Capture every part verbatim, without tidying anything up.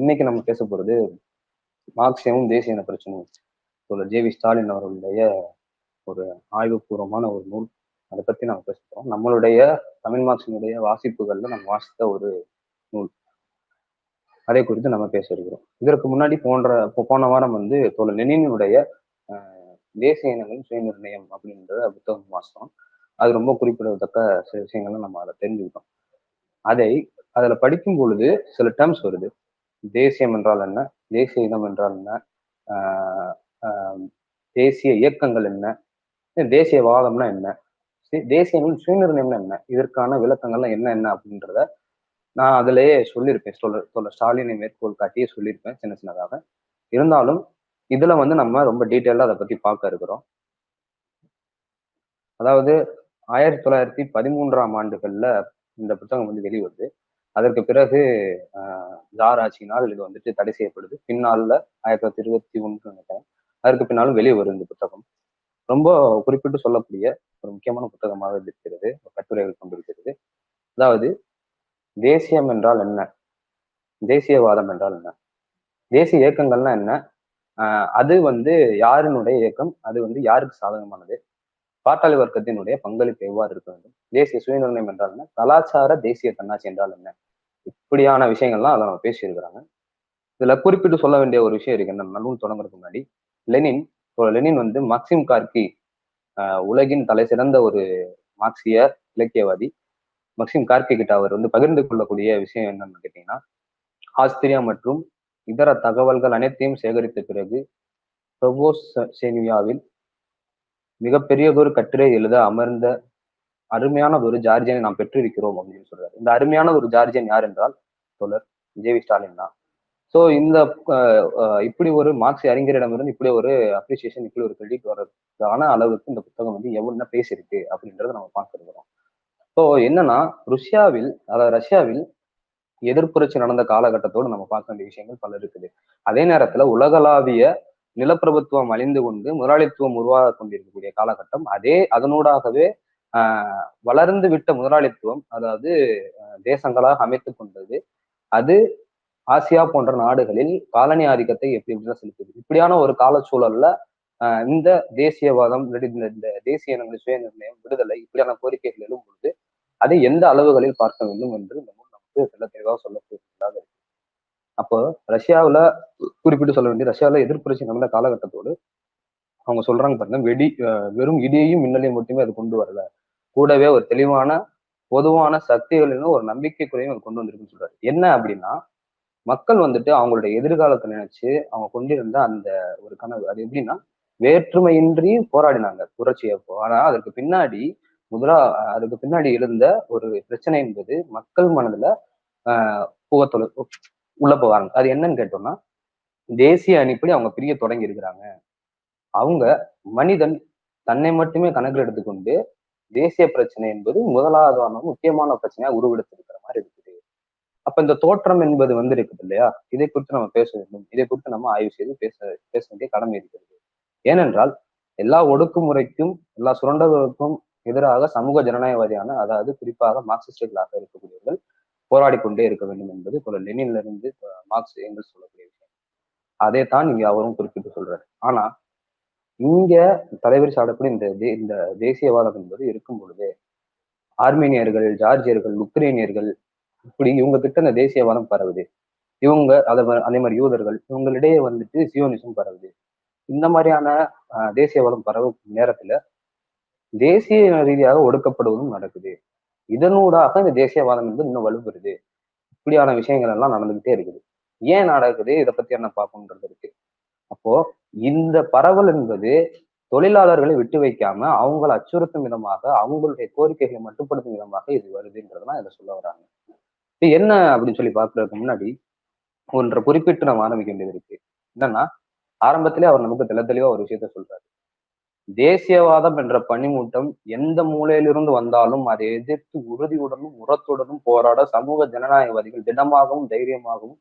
இன்னைக்கு நம்ம பேச போகிறது மார்க்சியமும் தேசிய இன பிரச்சனையும். ஒரு ஜே வி ஸ்டாலின் அவர்களுடைய ஒரு ஆய்வுபூர்வமான ஒரு நூல், அதை பற்றி நம்ம பேச போகிறோம். நம்மளுடைய தமிழ் மார்க்சினுடைய வாசிப்புகளில் நம்ம வாசித்த ஒரு நூல், அதை குறித்து நம்ம பேச இருக்கிறோம். இதற்கு முன்னாடி போன்ற போன வாரம் வந்து தோழர் லெனினுடைய தேசிய இனங்கள் சுய நிர்ணயம் அப்படின்றத புத்தகம் வாசித்தோம். அது ரொம்ப குறிப்பிடத்தக்க சில விஷயங்கள்லாம் நம்ம அதை தெரிஞ்சுக்கிட்டோம். அதை அதில் படிக்கும் பொழுது சில டேர்ம்ஸ் வருது. தேசியம் என்றால் என்ன, தேசிய இனம் என்றால் என்ன, தேசிய இயக்கங்கள் என்ன, தேசியவாதம்னா என்ன, தேசியங்கள் சுய நிர்ணயம்னா என்ன, இதற்கான விளக்கங்கள்லாம் என்ன என்ன அப்படின்றத நான் அதிலேயே சொல்லியிருப்பேன். சொல்ல சொல்ல ஸ்டாலினை மேற்கோள் காட்டியே சொல்லியிருப்பேன் சின்ன சின்னதாக. இருந்தாலும் இதுல வந்து நம்ம ரொம்ப டீட்டெயிலாக அதை பத்தி பார்க்க இருக்கிறோம். அதாவது ஆயிரத்தி தொள்ளாயிரத்தி பதிமூன்றாம் ஆண்டுகள்ல இந்த புத்தகம் வந்து வெளிவருது. அதற்கு பிறகு ஆஹ் ஜார் ஆட்சியினால் இது வந்துட்டு தடை செய்யப்படுது. பின்னால ஆயிரத்தி தொள்ளாயிரத்தி இருபத்தி ஒன்று நினைக்கிறேன், அதற்கு பின்னாலும் வெளியே வரும் இந்த புத்தகம். ரொம்ப குறிப்பிட்டு சொல்லக்கூடிய ஒரு முக்கியமான புத்தகமாக இருக்கிறது, கட்டுரைகள் கொண்டிருக்கிறது. அதாவது தேசியம் என்றால் என்ன, தேசியவாதம் என்றால் என்ன, தேசிய இயக்கங்கள்னா என்ன, ஆஹ் அது வந்து யாரினுடைய இயக்கம், அது வந்து யாருக்கு சாதகமானது, பாட்டாளி வர்க்கத்தினுடைய பங்களிப்பு எவ்வாறு இருக்க வேண்டும், தேசிய சுயநிர்ணயம் என்றால் என்ன, கலாச்சார தேசிய தன்னாட்சி என்றால் என்ன, இப்படியான விஷயங்கள்லாம் அதை நம்ம பேசியிருக்கிறாங்க. இதுல குறிப்பிட்டு சொல்ல வேண்டிய ஒரு விஷயம் இருக்கு. நம்ம நூல் தொடங்குறதுக்கு முன்னாடி லெனின் லெனின் வந்து மாக்சிம் கார்கி, உலகின் தலை சிறந்த ஒரு மார்க்சிய இலக்கியவாதி, மாக்சிம் கார்கி கிட்ட அவர் வந்து பகிர்ந்து கொள்ளக்கூடிய விஷயம் என்னன்னு கேட்டீங்கன்னா, ஆஸ்திரியா மற்றும் இதர தகவல்கள் அனைத்தையும் சேகரித்த பிறகு ப்ரோபோசெனியாவில் மிகப்பெரியதொரு கட்டுரை எழுத அமர்ந்த அருமையான ஒரு ஜார்ஜியனை நாம் பெற்றிருக்கிறோம் அப்படின்னு சொல்றாரு. இந்த அருமையான ஒரு ஜார்ஜியன் யார் என்றால் தோழர் ஜே வி ஸ்டாலின் தான். ஸோ இந்த இப்படி ஒரு மார்க்சிய அறிஞரிடமிருந்து இப்படி ஒரு அப்ரிசியேஷன், இப்படி ஒரு கிரெடிட் வர்றதுக்கான அளவுக்கு இந்த புத்தகம் வந்து எவ்வளோ பேசியிருக்கு அப்படின்றத நம்ம பார்த்துருக்கிறோம். ஸோ என்னன்னா, ருஷ்யாவில் அதாவது ரஷ்யாவில் எதிர்ப்புரட்சி நடந்த காலகட்டத்தோடு நம்ம பார்க்க வேண்டிய விஷயங்கள் பல இருக்குது. அதே நேரத்துல உலகளாவிய நிலப்பிரபுத்துவம் அழிந்து கொண்டு முதலாளித்துவம் உருவாக கொண்டிருக்கக்கூடிய காலகட்டம், அதே அதனூடாகவே ஆஹ் வளர்ந்து விட்ட முதலாளித்துவம், அதாவது தேசங்களாக அமைத்து கொண்டது, அது ஆசியா போன்ற நாடுகளில் காலனி ஆதிக்கத்தை எப்படி எப்படிதான் செலுத்துது. இப்படியான ஒரு காலச்சூழல்ல ஆஹ் இந்த தேசியவாதம், இந்த தேசிய இனங்கள் சுய நிர்ணயம், விடுதலை இப்படியான கோரிக்கைகள் எழும் பொழுது அதை எந்த அளவுகளில் பார்க்க வேண்டும் என்று நமக்கு சில தெளிவாக சொல்லக்கூடியதாக இருக்கு. அப்போ ரஷ்யாவில் குறிப்பிட்டு சொல்ல வேண்டிய, ரஷ்யாவில் எதிர்ப்புரட்சி நடந்த காலகட்டத்தோடு அவங்க சொல்றாங்க பாருங்க, வெடி வெறும் இடியையும் மின்னலையும் மட்டுமே அது கொண்டு வரல, கூடவே ஒரு தெளிவான பொதுவான சக்திகளிலும் ஒரு நம்பிக்கைக்குறையும் அது கொண்டு வந்திருக்குன்னு சொல்றாரு. என்ன அப்படின்னா, மக்கள் வந்துட்டு அவங்களுடைய எதிர்காலத்தை நினைச்சு அவங்க கொண்டிருந்த அந்த ஒரு கனவு, அது எப்படின்னா வேற்றுமையின்றி போராடினாங்க புரட்சி அப்போ. ஆனா அதுக்கு பின்னாடி முதலா அதுக்கு பின்னாடி இருந்த ஒரு பிரச்சனை என்பது மக்கள் மனதுல ஆஹ் புகத்தொழு உள்ள போவாங்க. அது என்னன்னு கேட்டோம்னா, தேசிய அணிப்படி அவங்க பிரிய தொடங்கி இருக்கிறாங்க. அவங்க மனிதன் தன்னை மட்டுமே கணக்கில் எடுத்துக்கொண்டு தேசிய பிரச்சனை என்பது முதலாவதான முக்கியமான பிரச்சனையா உருவெடுத்திருக்கிற மாதிரி இருக்குது. அப்ப இந்த தோற்றம் என்பது வந்து இருக்குது இல்லையா, இதை குறித்து நம்ம பேச வேண்டும், இதை குறித்து நம்ம ஆய்வு செய்து பேச பேச வேண்டிய கடமை இருக்கிறது. ஏனென்றால் எல்லா ஒடுக்குமுறைக்கும் எல்லா சுரண்டவர்களுக்கும் எதிராக சமூக ஜனநாயகவாதியான, அதாவது குறிப்பாக மார்க்சிஸ்டுகளாக இருக்கக்கூடியவர்கள் போராடி கொண்டே இருக்க வேண்டும் என்பது ஒரு லெனின்ல இருந்து மார்க்ஸ் என்று சொல்லக்கூடிய விஷயம். அதே தான் இங்க அவரும் குறிப்பிட்டு சொல்றாரு. ஆனா இங்க தலைவர் சாடக்கூடிய இந்த இந்த தேசியவாதம் என்பது இருக்கும் பொழுது ஆர்மீனியர்கள், ஜார்ஜியர்கள், உக்ரைனியர்கள் இப்படி இவங்க கிட்ட இந்த தேசியவாதம் பரவுது. இவங்க அதை அதே மாதிரி யூதர்கள் இவங்களிடையே வந்துட்டு சியோனிசம் பரவுது. இந்த மாதிரியான தேசியவாதம் பரவும் நேரத்துல தேசிய ரீதியாக ஒடுக்கப்படுவதும் நடக்குது. இதனூடாக இந்த தேசியவாதம் என்பது இன்னும் வலுப்பெறுது. இப்படியான விஷயங்கள் எல்லாம் நடந்துகிட்டே இருக்குது. ஏன் நடக்குது, இதை பத்தி என்ன பார்க்கணுன்றது இருக்கு. அப்போ இந்த பரவல் என்பது தொழிலாளர்களை விட்டு வைக்காம அவங்களை அச்சுறுத்தும் விதமாக, அவங்களுடைய கோரிக்கைகளை மட்டுப்படுத்தும் விதமாக இது வருதுன்றதுலாம் இதை சொல்ல வராங்க. இது என்ன அப்படின்னு சொல்லி பார்க்கறதுக்கு முன்னாடி ஒன்றை குறிப்பிட்டு நம்ம ஆரம்பிக்க வேண்டியது இருக்கு. என்னன்னா, ஆரம்பத்திலே அவர் நமக்கு தெளி தெளிவா ஒரு விஷயத்த சொல்றாரு. தேசியவாதம் என்ற பனிமூட்டம் எந்த மூலையிலிருந்து வந்தாலும் அதை எதிர்த்து உறுதியுடனும் உரத்துடனும் போராட சமூக ஜனநாயகவாதிகள் திடமாகவும் தைரியமாகவும்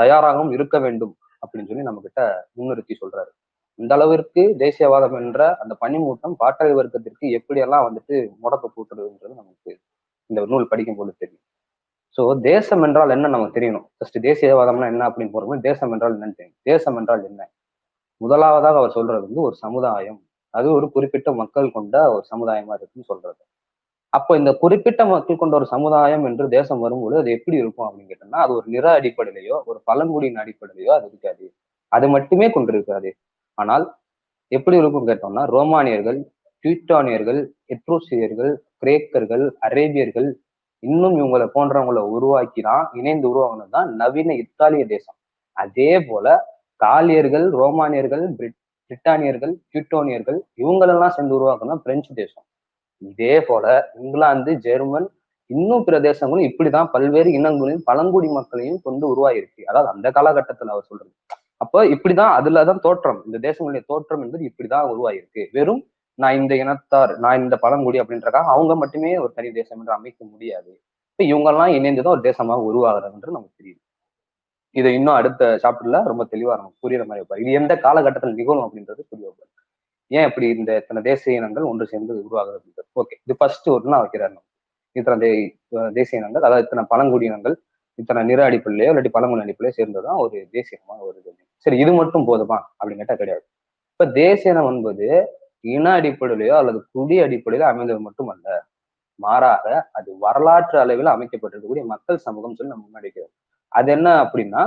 தயாராகவும் இருக்க வேண்டும் அப்படின்னு சொல்லி நம்ம கிட்ட முன்னிறுத்தி சொல்றாரு. இந்த அளவிற்கு தேசியவாதம் என்ற அந்த பனிமூட்டம் பாட்டாளி வர்க்கத்திற்கு எப்படியெல்லாம் வந்துட்டு முடக்க போட்டுறதுன்றது நமக்கு இந்த நூல் படிக்கும் போது தெரியும். ஸோ தேசம் என்றால் என்ன நமக்கு தெரியணும். ஃபர்ஸ்ட் தேசியவாதம்னா என்ன அப்படின்னு போறோம், தேசம் என்றால் என்னன்னு தெரியும். தேசம் என்றால் என்ன? முதலாவதாக அவர் சொல்றது வந்து ஒரு சமுதாயம், அது ஒரு குறிப்பிட்ட மக்கள் கொண்ட ஒரு சமுதாயமா இருக்குன்னு சொல்றது. அப்போ இந்த குறிப்பிட்ட மக்கள் கொண்ட ஒரு சமுதாயம் என்று தேசம் வரும்போது அது எப்படி இருக்கும் அப்படின்னு கேட்டோம்னா, அது ஒரு நிற அடிப்படையிலையோ ஒரு பழங்குடியின் அடிப்படையிலையோ அது இருக்காது, அது மட்டுமே கொண்டிருக்காது. ஆனால் எப்படி இருக்கும் கேட்டோம்னா, ரோமானியர்கள், டியூட்டானியர்கள், எட்ரூசியர்கள், கிரேக்கர்கள், அரேபியர்கள் இன்னும் இவங்களை போன்றவங்களை உருவாக்கிதான் இணைந்து உருவாகணும் தான் நவீன இத்தாலிய தேசம். அதே போல காலியர்கள், ரோமானியர்கள், பிரிட்டானியர்கள், டியூட்டோனியர்கள் இவங்களெல்லாம் சேர்ந்து உருவாக்கணும் பிரெஞ்சு தேசம். இதே போல இங்கிலாந்து, ஜெர்மன் இன்னும் பிற தேசங்களும் இப்படிதான் பல்வேறு இனங்களையும் பழங்குடி மக்களையும் கொண்டு உருவாகிருக்கு. அதாவது அந்த காலகட்டத்தில் அவர் சொல்றது. அப்போ இப்படிதான் அதுலதான் தோற்றம், இந்த தேசங்களுடைய தோற்றம் என்பது இப்படிதான் உருவாகிருக்கு. வெறும் நான் இந்த இனத்தார், நான் இந்த பழங்குடி அப்படின்றக்காக அவங்க மட்டுமே ஒரு தனி தேசம் என்று அமைக்க முடியாது. இப்போ இவங்கெல்லாம் இணைந்துதான் ஒரு தேசமாக உருவாகிறதுன்றது நமக்கு தெரியுது. இதை இன்னும் அடுத்த சாப்டர்ல ரொம்ப தெளிவா நமக்கு புரியுற மாதிரி வைப்பார். இது எந்த காலகட்டத்தில் நிகழும் அப்படின்றது புரிய வைப்பார். ஏன் இப்படி இந்த இத்தனை தேசிய இனங்கள் ஒன்று சேர்ந்து உருவாகிறது? ஓகே, இது ஃபர்ஸ்ட் ஒன்று நான் வைக்கிறார். இத்தனை தேசிய இனங்கள், அதாவது இத்தனை பழங்குடி இனங்கள் இத்தனை நிற அடிப்படையிலையோ இல்லாட்டி பழங்குடி அடிப்படையிலோ சேர்ந்ததுதான் ஒரு தேசியமாக வருது. சரி, இது மட்டும் போதுமா அப்படின்னு கேட்டால் கிடையாது. இப்போ தேசிய இனம் என்பது இன அடிப்படையிலையோ அல்லது குடி அடிப்படையிலோ அமைந்தது மட்டுமல்ல, மாறாக அது வரலாற்று அளவில் அமைக்கப்பட்டிருக்கக்கூடிய மக்கள் சமூகம் சொல்லி நம்ம முன்னாடி வைக்கிறோம். அது என்ன அப்படின்னா,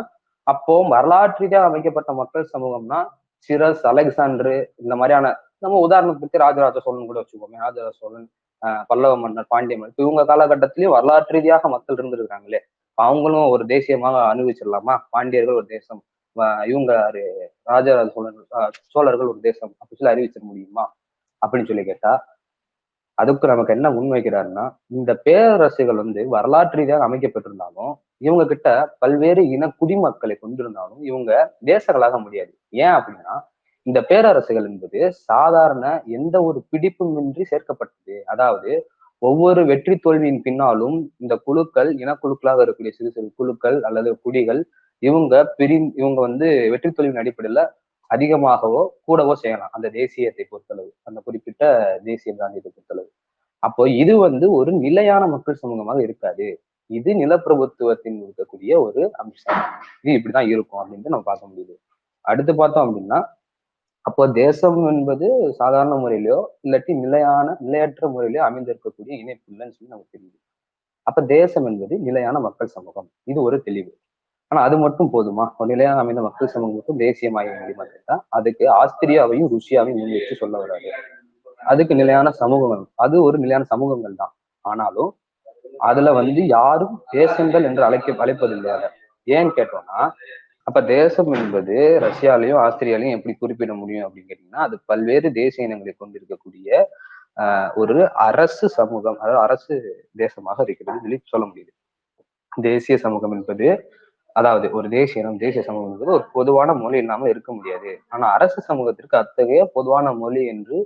அப்போ வரலாற்றிலே அமைக்கப்பட்ட மக்கள் சமூகம்னா சிரஸ், அலெக்சாண்டர் இந்த மாதிரியான நம்ம உதாரணத்துக்கு ராஜராஜ சோழன் கூட வச்சுக்கோமே. ராஜராஜ சோழன், பல்லவ மன்னர், பாண்டிய மன்னர், இப்போ இவங்க காலகட்டத்திலயும் வரலாற்று ரீதியாக மக்கள் இருந்திருக்காங்களே, அவங்களும் ஒரு தேசியமாக அனுபவிச்சிடலாமா? பாண்டியர்கள் ஒரு தேசம், இவங்க ராஜராஜ சோழன் சோழர்கள் ஒரு தேசம் அப்படி சொல்லி அறிவிச்சிட முடியுமா அப்படின்னு சொல்லி கேட்டா, அதுக்கு நமக்கு என்ன முன்வைக்கிறாருன்னா, இந்த பேரரசுகள் வந்து வரலாற்று ரீதியாக அமைக்கப்பட்டிருந்தாலும் இவங்க கிட்ட பல்வேறு இன குடிமக்களை கொண்டிருந்தாலும் இவங்க தேசங்களாக முடியாது. ஏன் அப்படின்னா, இந்த பேரரசுகள் என்பது சாதாரண எந்த ஒரு பிடிப்புமின்றி சேர்க்கப்பட்டது. அதாவது ஒவ்வொரு வெற்றி தோல்வியின் பின்னாலும் இந்த குழுக்கள், இனக்குழுக்களாக இருக்கக்கூடிய சிறு சிறு குழுக்கள் அல்லது குடிகள், இவங்க பிரி இவங்க வந்து வெற்றி தோல்வியின் அடிப்படையில அதிகமாகவோ கூடவோ செய்யலாம் அந்த தேசியத்தை பொறுத்தளவு, அந்த குறிப்பிட்ட தேசிய பிராந்தியத்தை பொறுத்தளவு. அப்போ இது வந்து ஒரு நிலையான மக்கள் சமூகமாக இருக்காது, இது நிலப்பிரபுத்துவத்தின் இருக்கக்கூடிய ஒரு அம்சம், இது இப்படிதான் இருக்கும் அப்படின்ட்டு நம்ம பார்க்க முடியுது. அடுத்து பார்த்தோம் அப்படின்னா, அப்போ தேசம் என்பது சாதாரண முறையிலோ இல்லாட்டி நிலையான நிலையற்ற முறையிலோ அமைந்திருக்கக்கூடிய இணைப்பு இல்லைன்னு சொல்லி நமக்கு தெரியுது. அப்ப தேசம் என்பது நிலையான மக்கள் சமூகம், இது ஒரு தெளிவு. ஆனா அது மட்டும் போதுமா? ஒரு நிலையாக அமைந்த மக்கள் சமூகத்துக்கும் தேசியமாக முடியுமா கேட்டா, அதுக்கு ஆஸ்திரியாவையும் ருஷியாவையும் முன்வைத்து சொல்ல வராது. அதுக்கு நிலையான சமூகங்கள், அது ஒரு நிலையான சமூகங்கள் தான். ஆனாலும் அதுல வந்து யாரும் தேசங்கள் என்று அழைக்க அழைப்பதில்லை. ஏன்னு கேட்டோம்னா, அப்ப தேசம் என்பது ரஷ்யாலையும் ஆஸ்திரியாலையும் எப்படி குறிப்பிட முடியும் அப்படின்னு கேட்டீங்கன்னா, அது பல்வேறு தேசிய இனங்களை கொண்டிருக்கக்கூடிய ஆஹ் ஒரு அரசு சமூகம், அதாவது அரசு தேசமாக இருக்கிறது சொல்லி சொல்ல முடியுது. தேசிய சமூகம் என்பது, அதாவது ஒரு தேசிய இனம் தேசிய சமூகம் என்பது ஒரு பொதுவான மொழி இல்லாமல் இருக்க முடியாது. ஆனா அரசு சமூகத்திற்கு அத்தகைய பொதுவான மொழி என்று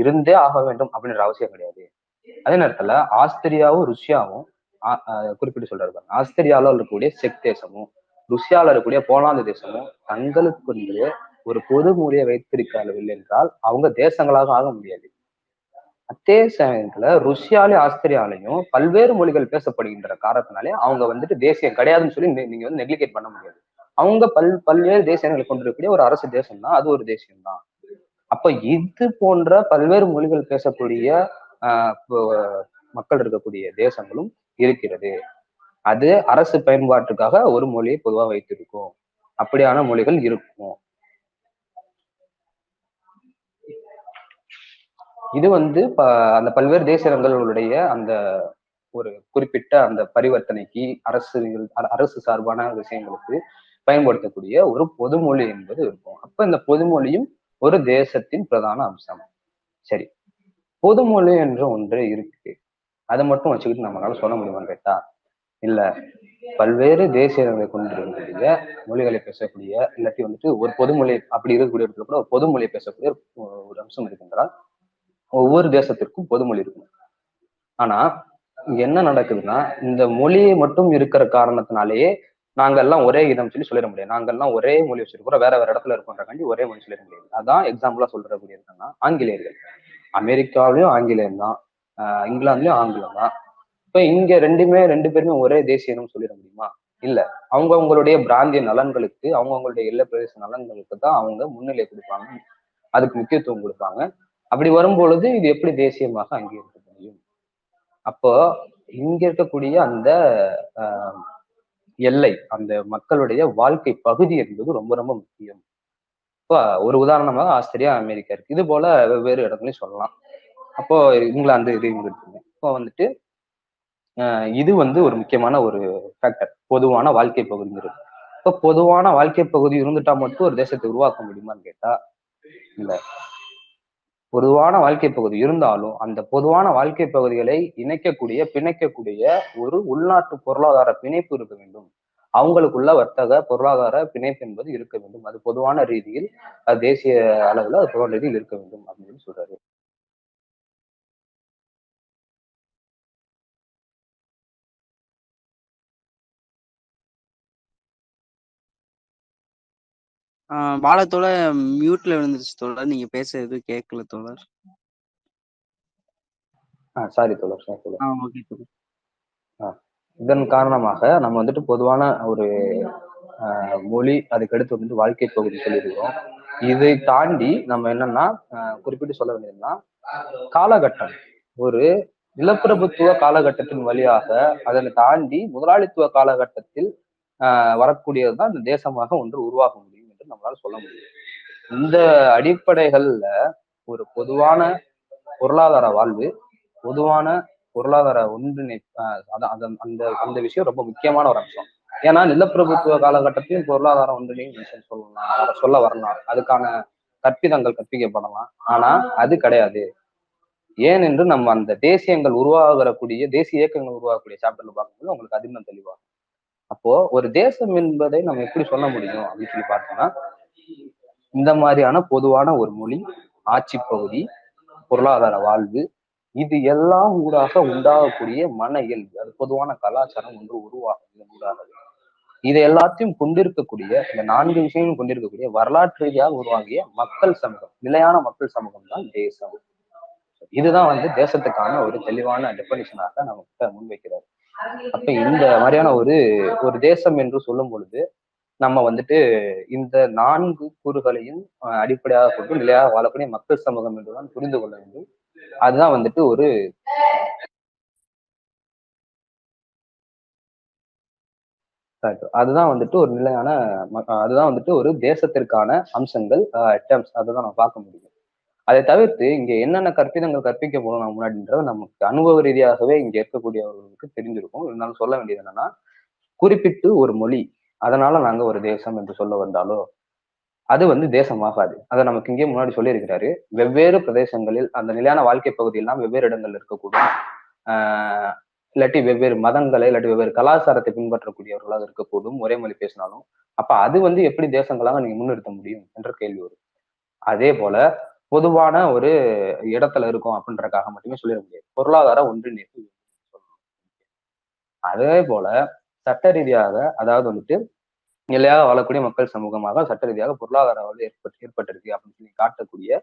இருந்தே ஆக வேண்டும் அப்படின்ற அவசியம் கிடையாது. அதே நேரத்துல ஆஸ்திரியாவும் ருஷ்யாவும் குறிப்பிட்டு சொல்றாங்க, ஆஸ்திரியாவில் இருக்கக்கூடிய செக் தேசமும் ருஷ்யாவில் இருக்கக்கூடிய போலாந்து தேசமும் தங்களுக்கு ஒரு பொது மொழியை வைத்திருக்கவில்லை என்றால் அவங்க தேசங்களாக ஆக முடியாது. அதே சமயத்துல ருஷ்யாலையும் ஆஸ்திரியாலையும் பல்வேறு மொழிகள் பேசப்படுகின்ற காரணத்தினாலே அவங்க வந்துட்டு தேசியம் கிடையாதுன்னு சொல்லி நீங்க வந்து நெக்லிகேட் பண்ண முடியாது. அவங்க பல் பல்வேறு தேசியங்களை கொண்டிருக்கக்கூடிய ஒரு அரசு தேசம் தான், அது ஒரு தேசியம் தான். அப்ப இது போன்ற பல்வேறு மொழிகள் பேசக்கூடிய ஆஹ் மக்கள் இருக்கக்கூடிய தேசங்களும் இருக்கிறது. அது அரசு பயன்பாட்டுக்காக ஒரு மொழியை பொதுவாக வைத்திருக்கும், அப்படியான மொழிகள் இருக்கும். இது வந்து அந்த பல்வேறு தேசியங்களுடைய அந்த ஒரு குறிப்பிட்ட அந்த பரிவர்த்தனைக்கு, அரசு அரசு சார்பான விஷயங்களுக்கு பயன்படுத்தக்கூடிய ஒரு பொதுமொழி என்பது இருக்கும். அப்ப இந்த பொதுமொழியும் ஒரு தேசத்தின் பிரதான அம்சம். சரி, பொதுமொழி என்ற ஒன்று இருக்கு, அதை மட்டும் வச்சுக்கிட்டு நம்மளால சொல்ல முடியுமான்னு கேட்டா இல்ல. பல்வேறு தேசியங்களை கொண்டிருக்கக்கூடிய மொழிகளை பேசக்கூடிய, இல்லாட்டி வந்துட்டு ஒரு பொதுமொழி அப்படி இருக்கக்கூடிய இடத்துல கூட ஒரு பொதுமொழியை பேசக்கூடிய ஒரு அம்சம் இருக்குன்றால் ஒவ்வொரு தேசத்திற்கும் பொதுமொழி இருக்கும். ஆனா என்ன நடக்குதுன்னா, இந்த மொழியை மட்டும் இருக்கிற காரணத்தினாலேயே நாங்கள் எல்லாம் ஒரே இடம் சொல்லி சொல்லிட முடியாது, நாங்கள்லாம் ஒரே மொழி வச்சிருக்கிறோம், வேற வேற இடத்துல இருக்கோன்றக்காண்டி ஒரே மொழி சொல்லிட முடியாது. அதான் எக்ஸாம்பிளா சொல்ற கூடிய இருக்காங்கன்னா, ஆங்கிலேயர்கள் அமெரிக்காவிலயும் ஆங்கிலேயம் தான், இங்கிலாந்துலயும் ஆங்கிலம் தான். இப்ப இங்க ரெண்டுமே ரெண்டு பேருமே ஒரே தேசியம்னு சொல்லிட முடியுமா? இல்ல, அவங்க அவங்களுடைய பிராந்திய நலன்களுக்கு, அவங்க அவங்களுடைய எல்லை பிரதேச நலன்களுக்கு தான் அவங்க முன்னிலை கொடுப்பாங்க, அதுக்கு முக்கியத்துவம் கொடுப்பாங்க. அப்படி வரும்பொழுது இது எப்படி தேசியமாக அங்கே இருக்க முடியும்? அப்போ இங்க இருக்கக்கூடிய அந்த அஹ் எல்லை, அந்த மக்களுடைய வாழ்க்கை பகுதி என்பது ரொம்ப ரொம்ப முக்கியம். இப்போ ஒரு உதாரணமாக ஆஸ்திரியா, அமெரிக்கா இருக்கு. இது போல வெவ்வேறு இடங்களையும் சொல்லலாம். அப்போ இங்கிலாந்து இது இங்க இருக்குங்க. இப்போ வந்துட்டு அஹ் இது வந்து ஒரு முக்கியமான ஒரு ஃபேக்டர், பொதுவான வாழ்க்கை பகுதிங்கிறது. இப்போ பொதுவான வாழ்க்கை பகுதி இருந்துட்டா மட்டும் ஒரு தேசத்தை உருவாக்க முடியுமான்னு கேட்டா இல்ல. பொதுவான வாழ்க்கை பகுதி இருந்தாலும் அந்த பொதுவான வாழ்க்கை பகுதிகளை இணைக்கக்கூடிய, பிணைக்கக்கூடிய ஒரு உள்நாட்டு பொருளாதார பிணைப்பு இருக்க வேண்டும். அவங்களுக்குள்ள வர்த்தக பொருளாதார பிணைப்பு என்பது இருக்க வேண்டும். அது பொதுவான ரீதியில், அது தேசிய அளவில், அது பொதுவான ரீதியில் இருக்க வேண்டும் அப்படின்னு சொல்றாரு. ஆஹ் வாழத்தோட மியூட்ல விழுந்துருச்சு தோழர், நீங்க பேசுறது கேட்கல தோழர். சாரி தோழர், சாரி தோழர். இதன் காரணமாக நம்ம வந்துட்டு பொதுவான ஒரு ஆஹ் மொழி, அதுக்கடுத்து வந்துட்டு வாழ்க்கை பகுதி சொல்லியிருக்கோம். இதை தாண்டி நம்ம என்னன்னா குறிப்பிட்டு சொல்ல வேண்டியதுன்னா காலகட்டம், ஒரு நிலப்பிரபுத்துவ காலகட்டத்தின் வழியாக அதனை தாண்டி முதலாளித்துவ காலகட்டத்தில் ஆஹ் வரக்கூடியதுதான் இந்த தேசமாக ஒன்று உருவாக முடியும் நம்மளால சொல்ல முடியும். இந்த அடிப்படைகள்ல ஒரு பொதுவான பொருளாதார வாழ்வு, பொதுவான பொருளாதார ஒன்றிணை, அந்த அந்த விஷயம் ரொம்ப முக்கியமான ஒரு அம்சம். ஏன்னா நிலப்பிரபுத்துவ காலகட்டத்திலும் பொருளாதார ஒன்றிணை விஷயம் சொல்லலாம், சொல்ல வரலாம், அதுக்கான கற்பிதங்கள் கற்பிக்கப்படலாம். ஆனா அது கிடையாது. ஏன் என்று நம்ம அந்த தேசியங்கள் உருவாகக்கூடிய, தேசிய இயக்கங்கள் உருவாகக்கூடிய சாப்டர்ல பார்க்கும்போது உங்களுக்கு அதிகம் தெளிவாகும். அப்போ ஒரு தேசம் என்பதை நம்ம எப்படி சொல்ல முடியும் அப்படின்னு சொல்லி பார்த்தோம்னா, இந்த மாதிரியான பொதுவான ஒரு மொழி, ஆட்சி பகுதி, பொருளாதார வாழ்வு, இது எல்லாம் ஊடாக உண்டாகக்கூடிய மன இயல்பு, அது பொதுவான கலாச்சாரம் ஒன்று உருவாகும் ஊடாக, இது எல்லாத்தையும் கொண்டிருக்கக்கூடிய, இந்த நான்கு விஷயங்களும் கொண்டிருக்கக்கூடிய வரலாற்று ரீதியாக உருவாகிய மக்கள் சமூகம், நிலையான மக்கள் சமூகம் தான் தேசம். இதுதான் வந்து தேசத்துக்கான ஒரு தெளிவான டெஃபினிஷனாக நமக்கு முன்வைக்கிறார். அப்ப இந்த மாதிரியான ஒரு ஒரு தேசம் என்று சொல்லும் பொழுது நம்ம வந்துட்டு இந்த நான்கு கூறுகளையும் அடிப்படையாக கொண்டு நிலையாக வாழக்கூடிய மக்கள் சமூகம் என்றுதான் புரிந்து கொள்ள வேண்டும். அதுதான் வந்துட்டு ஒரு அதுதான் வந்துட்டு ஒரு நிலையான அதுதான் வந்துட்டு ஒரு தேசத்திற்கான அம்சங்கள், டேர்ம்ஸ், அதுதான் நம்ம பார்க்க முடியும். அதை தவிர்த்து இங்க என்னென்ன கற்பிதங்கள் கற்பிக்க போறோம் நம்ம முன்னாடின்றத நமக்கு அனுபவ ரீதியாகவே இங்க இருக்கக்கூடியவர்களுக்கு தெரிஞ்சிருக்கும். இருந்தாலும் சொல்ல வேண்டியது என்னன்னா, குறிப்பிட்டு ஒரு மொழி, அதனால நாங்க ஒரு தேசம் என்று சொல்ல வந்தாலோ அது வந்து தேசமாகாது. அதை நமக்கு இங்கே முன்னாடி சொல்லியிருக்கிறாரு. வெவ்வேறு பிரதேசங்களில், அந்த நிலையான வாழ்க்கை பகுதியெல்லாம் வெவ்வேறு இடங்கள்ல இருக்கக்கூடிய ஆஹ் இல்லாட்டி வெவ்வேறு மதங்களை, இல்லாட்டி வெவ்வேறு கலாச்சாரத்தை பின்பற்றக்கூடியவர்களாக இருக்கக்கூடும், ஒரே மொழி பேசினாலும். அப்ப அது வந்து எப்படி தேசங்களாக நீங்க முன்னிறுத்த முடியும் என்ற கேள்வி வரும். அதே போல பொதுவான ஒரு இடத்துல இருக்கும் அப்படின்றக்காக மட்டுமே சொல்லிட முடியாது. பொருளாதார ஒன்றிணைப்பு சொல்லணும். அதே போல சட்ட ரீதியாக, அதாவது வந்துட்டு நிலையாக வாழக்கூடிய மக்கள் சமூகமாக சட்ட ரீதியாக பொருளாதார வாழ்வு ஏற்பட்டு ஏற்பட்டிருக்கு அப்படின்னு சொல்லி காட்டக்கூடிய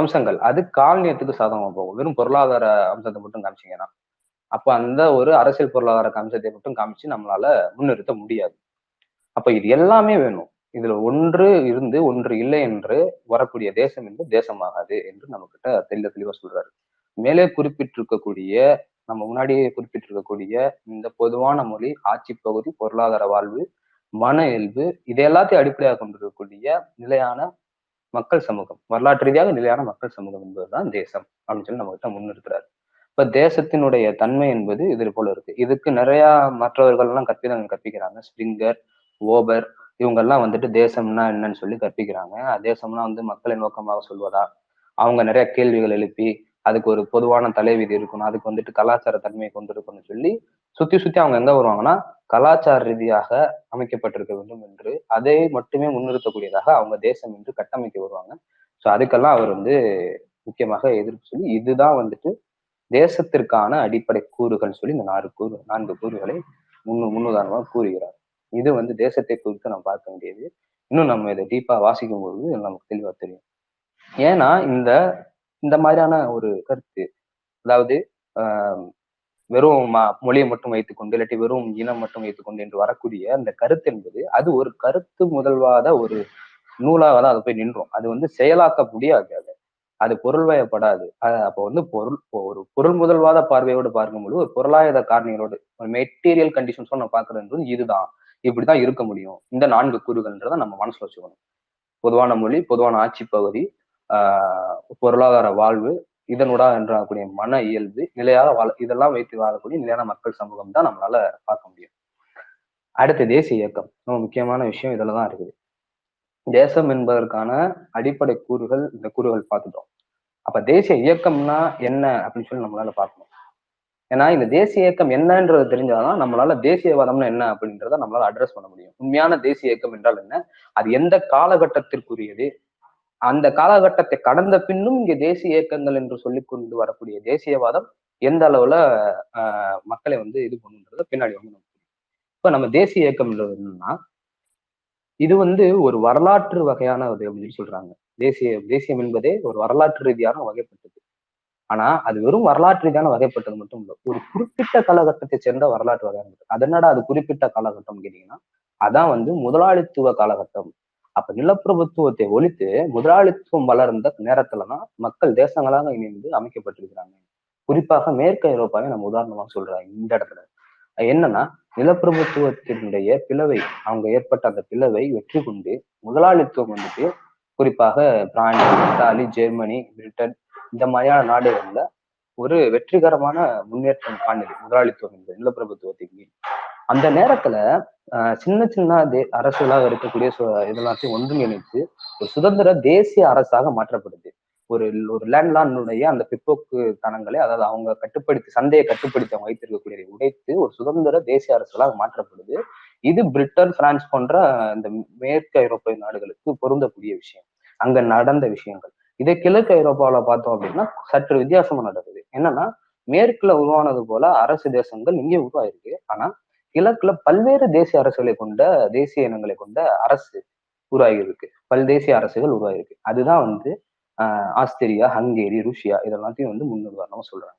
அம்சங்கள், அது காலனியத்துக்கு சாதகமாக போகும். வெறும் பொருளாதார அம்சத்தை மட்டும் காமிச்சிங்கன்னா அப்போ அந்த ஒரு அரசியல் பொருளாதார அம்சத்தை மட்டும் காமிச்சு நம்மளால முன்னிறுத்த முடியாது. அப்போ இது எல்லாமே வேணும். இதுல ஒன்று இருந்து ஒன்று இல்லை என்று வரக்கூடிய தேசம் என்று தேசமாகாது என்று நம்ம கிட்ட தெளிவ தெளிவா சொல்றாரு. மேலே குறிப்பிட்டிருக்கக்கூடிய, நம்ம முன்னாடியே குறிப்பிட்டிருக்கக்கூடிய இந்த பொதுவான மொழி, ஆட்சி பகுதி, பொருளாதார வாழ்வு, மன இயல்பு, இது எல்லாத்தையும் அடிப்படையாக கொண்டிருக்கக்கூடிய நிலையான மக்கள் சமூகம், வரலாற்று ரீதியாக நிலையான மக்கள் சமூகம் என்பதுதான் தேசம் அப்படின்னு சொல்லி நம்ம கிட்ட முன்னிறுத்துறாரு. இப்ப தேசத்தினுடைய தன்மை என்பது இது போல இருக்கு. இதுக்கு நிறைய மற்றவர்கள் எல்லாம் கற்பிதங்கள் கற்பிக்கிறாங்க. ஸ்பிரிங்கர், ஓபர், இவங்கெல்லாம் வந்துட்டு தேசம்னா என்னன்னு சொல்லி கற்பிக்கிறாங்க. தேசம்னா வந்து மக்களை நோக்கமாக சொல்வதா, அவங்க நிறைய கேள்விகள் எழுப்பி அதுக்கு ஒரு பொதுவான தலைவிதி இருக்கணும், அதுக்கு வந்துட்டு கலாச்சார தன்மையை கொண்டு இருக்கணும்னு சொல்லி சுத்தி சுத்தி அவங்க எங்க வருவாங்கன்னா, கலாச்சார ரீதியாக அமைக்கப்பட்டிருக்க வேண்டும் என்று அதை மட்டுமே முன்னிறுத்தக்கூடியதாக அவங்க தேசம் என்று கட்டமைக்க வருவாங்க. ஸோ அதுக்கெல்லாம் அவர் வந்து முக்கியமாக எதிர்ப்பு சொல்லி, இதுதான் வந்துட்டு தேசத்திற்கான அடிப்படை கூறுகள் சொல்லி இந்த நான்கு கூறு நான்கு கூறுகளை முன்னு முன்னுதாரணமாக கூறுகிறார். இது வந்து தேசத்தை குறித்து நம்ம பார்க்க வேண்டியது. இன்னும் நம்ம இதை டீப்பா வாசிக்கும் போது நமக்கு தெளிவா தெரியும். ஏன்னா இந்த இந்த மாதிரியான ஒரு கருத்து, அதாவது ஆஹ் வெறும் மொழியை மட்டும் வைத்துக்கொண்டு இல்லாட்டி வெறும் இனம் மட்டும் வைத்துக்கொண்டு என்று வரக்கூடிய அந்த கருத்து என்பது அது ஒரு கருத்து முதல்வாத ஒரு நூலாக தான் அது போய் நின்றோம். அது வந்து செயலாக்க முடியாது, அது பொருள் வயப்படாது. அப்போ வந்து பொருள் ஒரு பொருள் முதல்வாத பார்வையோடு பார்க்கும்போது ஒரு பொருளாதார காரணிகளோடு ஒரு மெட்டீரியல் கண்டிஷன்ஸோட நம்ம பார்க்கறதுன்றது இதுதான், இப்படிதான் இருக்க முடியும், இந்த நான்கு கூறுகள்ன்றதை நம்ம மனசுல வச்சுக்கணும். பொதுவான மொழி, பொதுவான ஆட்சி பகுதி, ஆஹ் பொருளாதார வாழ்வு, இதனூடாக என்றக்கூடிய மன இயல்பு, நிலையாக வாழ இதெல்லாம் வைத்து வாழக்கூடிய நிலையான மக்கள் சமூகம் தான் நம்மளால பார்க்க முடியும். அடுத்த தேசிய இயக்கம் ரொம்ப முக்கியமான விஷயம் இதில் தான் இருக்குது. தேசம் என்பதற்கான அடிப்படை கூறுகள் இந்த கூறுகள் பார்த்துட்டோம். அப்ப தேசிய இயக்கம்னா என்ன அப்படின்னு சொல்லி நம்மளால பார்க்கணும். ஏன்னா இந்த தேசிய இயக்கம் என்னன்றது தெரிஞ்சாதான் நம்மளால தேசியவாதம்னா என்ன அப்படின்றத நம்மளால அட்ரஸ் பண்ண முடியும். உண்மையான தேசிய இயக்கம் என்றால் என்ன, அது எந்த காலகட்டத்திற்குரியது, அந்த காலகட்டத்தை கடந்த பின்னும் இங்கே தேசிய இயக்கங்கள் என்று சொல்லி கொண்டு வரக்கூடிய தேசியவாதம் எந்த அளவுல ஆஹ் மக்களை வந்து இது பண்ணுன்றத பின்னாடி வந்து நம்ம இப்ப நம்ம தேசிய இயக்கம் என்னன்னா இது வந்து ஒரு வரலாற்று வகையான அது அப்படின்னு சொல்றாங்க. தேசிய தேசியம் என்பதே ஒரு வரலாற்று ரீதியான வகைப்பட்டது. ஆனா அது வெறும் வரலாற்று ரீதியான வகைப்பட்டது மட்டும் இல்லை, ஒரு குறிப்பிட்ட காலகட்டத்தை சேர்ந்த வரலாற்று வகையானது. அதனடா அது குறிப்பிட்ட காலகட்டம் கேட்டீங்கன்னா அதான் வந்து முதலாளித்துவ காலகட்டம். அப்ப நிலப்பிரபுத்துவத்தை ஒழித்து முதலாளித்துவம் வளர்ந்த நேரத்துலதான் மக்கள் தேசங்களாக இணைந்து அமைக்கப்பட்டிருக்கிறாங்க. குறிப்பாக மேற்கு ஐரோப்பாவை நம்ம உதாரணமாக சொல்றாங்க. இந்த இடத்துல என்னன்னா நிலப்பிரபுத்துவத்தினுடைய பிளவை அவங்க ஏற்பட்ட அந்த பிளவை வெற்றி கொண்டு முதலாளித்துவம் வந்துட்டு குறிப்பாக பிரான்ஸ், இத்தாலி, ஜெர்மனி, பிரிட்டன் இந்த மாதிரியான நாடுகள்ல ஒரு வெற்றிகரமான முன்னேற்றம் காணுது முதலாளித்துவம் என்பது நிலப்பிரபுத்துவத்தின் கீழ். அந்த நேரத்துல அஹ் சின்ன சின்ன தே அரசுகளாக இருக்கக்கூடிய இதெல்லாத்தையும் ஒன்றிணைத்து ஒரு சுதந்திர தேசிய அரசாக மாற்றப்படுது. ஒரு ஒரு லேண்ட்லாண்டுடைய அந்த பிற்போக்கு தனங்களை, அதாவது அவங்க கட்டுப்படுத்தி சந்தையை கட்டுப்படுத்தி அவங்க வைத்திருக்கக்கூடியதை உடைத்து ஒரு சுதந்திர தேசிய அரசுகளாக மாற்றப்படுது. இது பிரிட்டன், பிரான்ஸ் போன்ற இந்த மேற்கு ஐரோப்பிய நாடுகளுக்கு பொருந்தக்கூடிய விஷயம், அங்க நடந்த விஷயங்கள். இதே கிழக்கு ஐரோப்பாவில பார்த்தோம் அப்படின்னா சற்று வித்தியாசமா நடக்குது. என்னன்னா மேற்குல உருவானது போல அரசு தேசங்கள் இங்கே உருவாயிருக்கு, ஆனா கிழக்குல பல்வேறு தேசிய அரசுகளை கொண்ட தேசிய இனங்களை கொண்ட அரசு உருவாகியிருக்கு, பல் தேசிய அரசுகள் உருவாகியிருக்கு. அதுதான் வந்து ஆஹ் ஆஸ்திரியா, ஹங்கேரி, ருஷ்யா இதெல்லாத்தையும் வந்து முன்னுதாரணமா சொல்றாங்க.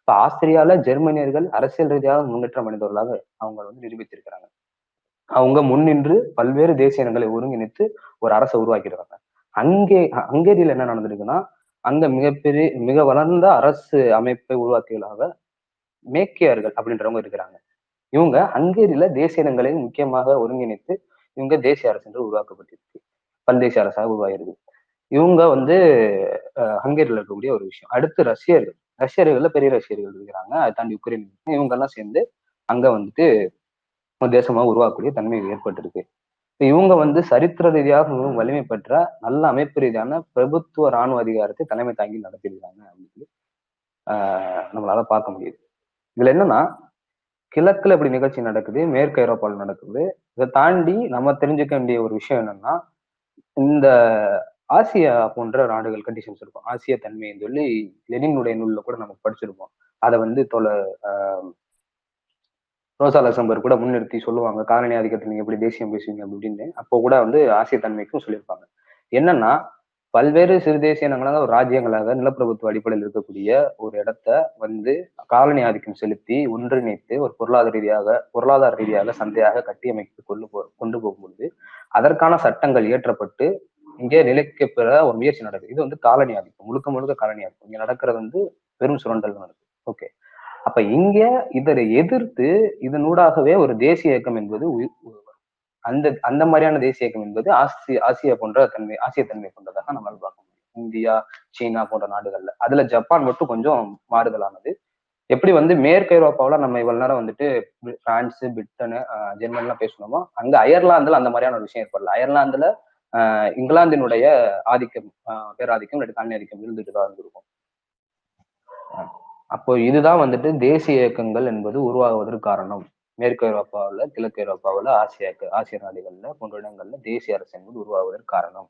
இப்ப ஆஸ்திரியால ஜெர்மனியர்கள் அரசியல் ரீதியாக முன்னேற்றம் அடைந்தவர்களாக அவங்க வந்து நிரூபித்திருக்கிறாங்க. அவங்க முன்னின்று பல்வேறு தேசிய இனங்களை ஒருங்கிணைத்து ஒரு அரசை உருவாக்கிடுறாங்க. ஹங்கே ஹங்கேரியில என்ன நடந்திருக்குன்னா அங்க மிகப்பெரிய மிக வளர்ந்த அரசு அமைப்பை உருவாக்கியவர்களாக மேக்கியார்கள் அப்படின்றவங்க இருக்கிறாங்க. இவங்க ஹங்கேரியில தேசிய இனங்களை முக்கியமாக ஒருங்கிணைத்து இவங்க தேசிய அரசு என்று உருவாக்கப்பட்டிருக்கு, பல்தேசிய அரசாக உருவாகிருக்கு. இவங்க வந்து ஹங்கேரியில் இருக்கக்கூடிய ஒரு விஷயம். அடுத்து ரஷ்யர்கள், ரஷ்யர்கள்ல பெரிய ரஷ்யர்கள் இருக்கிறாங்க, அதை தாண்டி உக்ரைன், இவங்க எல்லாம் சேர்ந்து அங்க வந்துட்டு தேசமாக உருவாக்கக்கூடிய தன்மை ஏற்பட்டிருக்கு. இவங்க வந்து சரித்திர ரீதியாக மிகவும் வலிமை பெற்ற நல்ல அமைப்பு ரீதியான பிரபுத்துவ ராணுவ அதிகாரத்தை தலைமை தாங்கி நடத்திருக்கிறாங்க அப்படின்னு ஆஹ் நம்மளால பார்க்க முடியுது. இதுல என்னன்னா கிழக்குல இப்படி நிகழ்ச்சி நடக்குது, மேற்கு ஐரோப்பாவில் நடக்குது. இதை தாண்டி நம்ம தெரிஞ்சுக்க வேண்டிய ஒரு விஷயம் என்னன்னா இந்த ஆசியா போன்ற நாடுகள் கண்டிஷன்ஸ் இருக்கும். ஆசிய தன்மைன்னு சொல்லி லெனினுடைய நூலில் கூட நம்ம படிச்சிருப்போம். அதை வந்து தொலை ரோசா லக்சம்பர்க் கூட முன்னிறுத்தி சொல்லுவாங்க, காலனி ஆதிக்கத்தில் நீங்க எப்படி தேசியம் பேசுவீங்க அப்படின்னு. அப்போ கூட வந்து ஆசிய தன்மைக்கும் சொல்லியிருப்பாங்க. என்னன்னா பல்வேறு சிறு தேசிய இனங்களாக ஒரு ராஜ்யங்களாக நிலப்பிரபுத்துவ அடிப்படையில் இருக்கக்கூடிய ஒரு இடத்த வந்து காலனி ஆதிக்கம் செலுத்தி ஒன்றிணைத்து ஒரு பொருளாதார ரீதியாக பொருளாதார ரீதியாக சந்தையாக கட்டியமைத்து கொண்டு போ கொண்டு போகும்போது அதற்கான சட்டங்கள் இயற்றப்பட்டு இங்கே நிலைக்கு பெற ஒரு முயற்சி நடக்குது. இது வந்து காலனி ஆதிக்கம், முழுக்க முழுக்க காலனி ஆதிக்கம். இங்க நடக்கிறது வந்து பெரும் சுரண்டல் நடக்குது. ஓகே, அப்ப இங்க இதை எதிர்த்து இதனூடாகவே ஒரு தேசிய இயக்கம் என்பது அந்த அந்த மாதிரியான தேசிய இயக்கம் என்பது ஆசிய ஆசியா போன்ற தன்மை ஆசிய தன்மை கொண்டதாக நம்மளால் பார்க்க முடியும். இந்தியா, சீனா போன்ற நாடுகள்ல, அதுல ஜப்பான் மட்டும் கொஞ்சம் மாறுதலானது. எப்படி வந்து மேற்கு ஐரோப்பாவில நம்ம இவ்வளவு நேரம் வந்துட்டு பிரான்ஸ், பிரிட்டனு, ஜெர்மனி எல்லாம் பேசணுமோ, அங்க அயர்லாந்துல அந்த மாதிரியான ஒரு விஷயம் ஏற்படல. அயர்லாந்துல ஆஹ் இங்கிலாந்தினுடைய ஆதிக்கம், ஆஹ் பேராதிக்கம் அல்லது காலனி ஆதிக்கம் இருந்துட்டு தான் இருந்திருக்கும். அப்போ இதுதான் வந்துட்டு தேசிய இயக்கங்கள் என்பது உருவாகுவதற்கு காரணம். மேற்கு ஐரோப்பாவில, கிழக்கு ஐரோப்பாவில, ஆசியா ஆசிய நாடுகள்ல போன்ற இடங்கள்ல தேசிய அரசு என்பது உருவாகுவதற்கு காரணம்.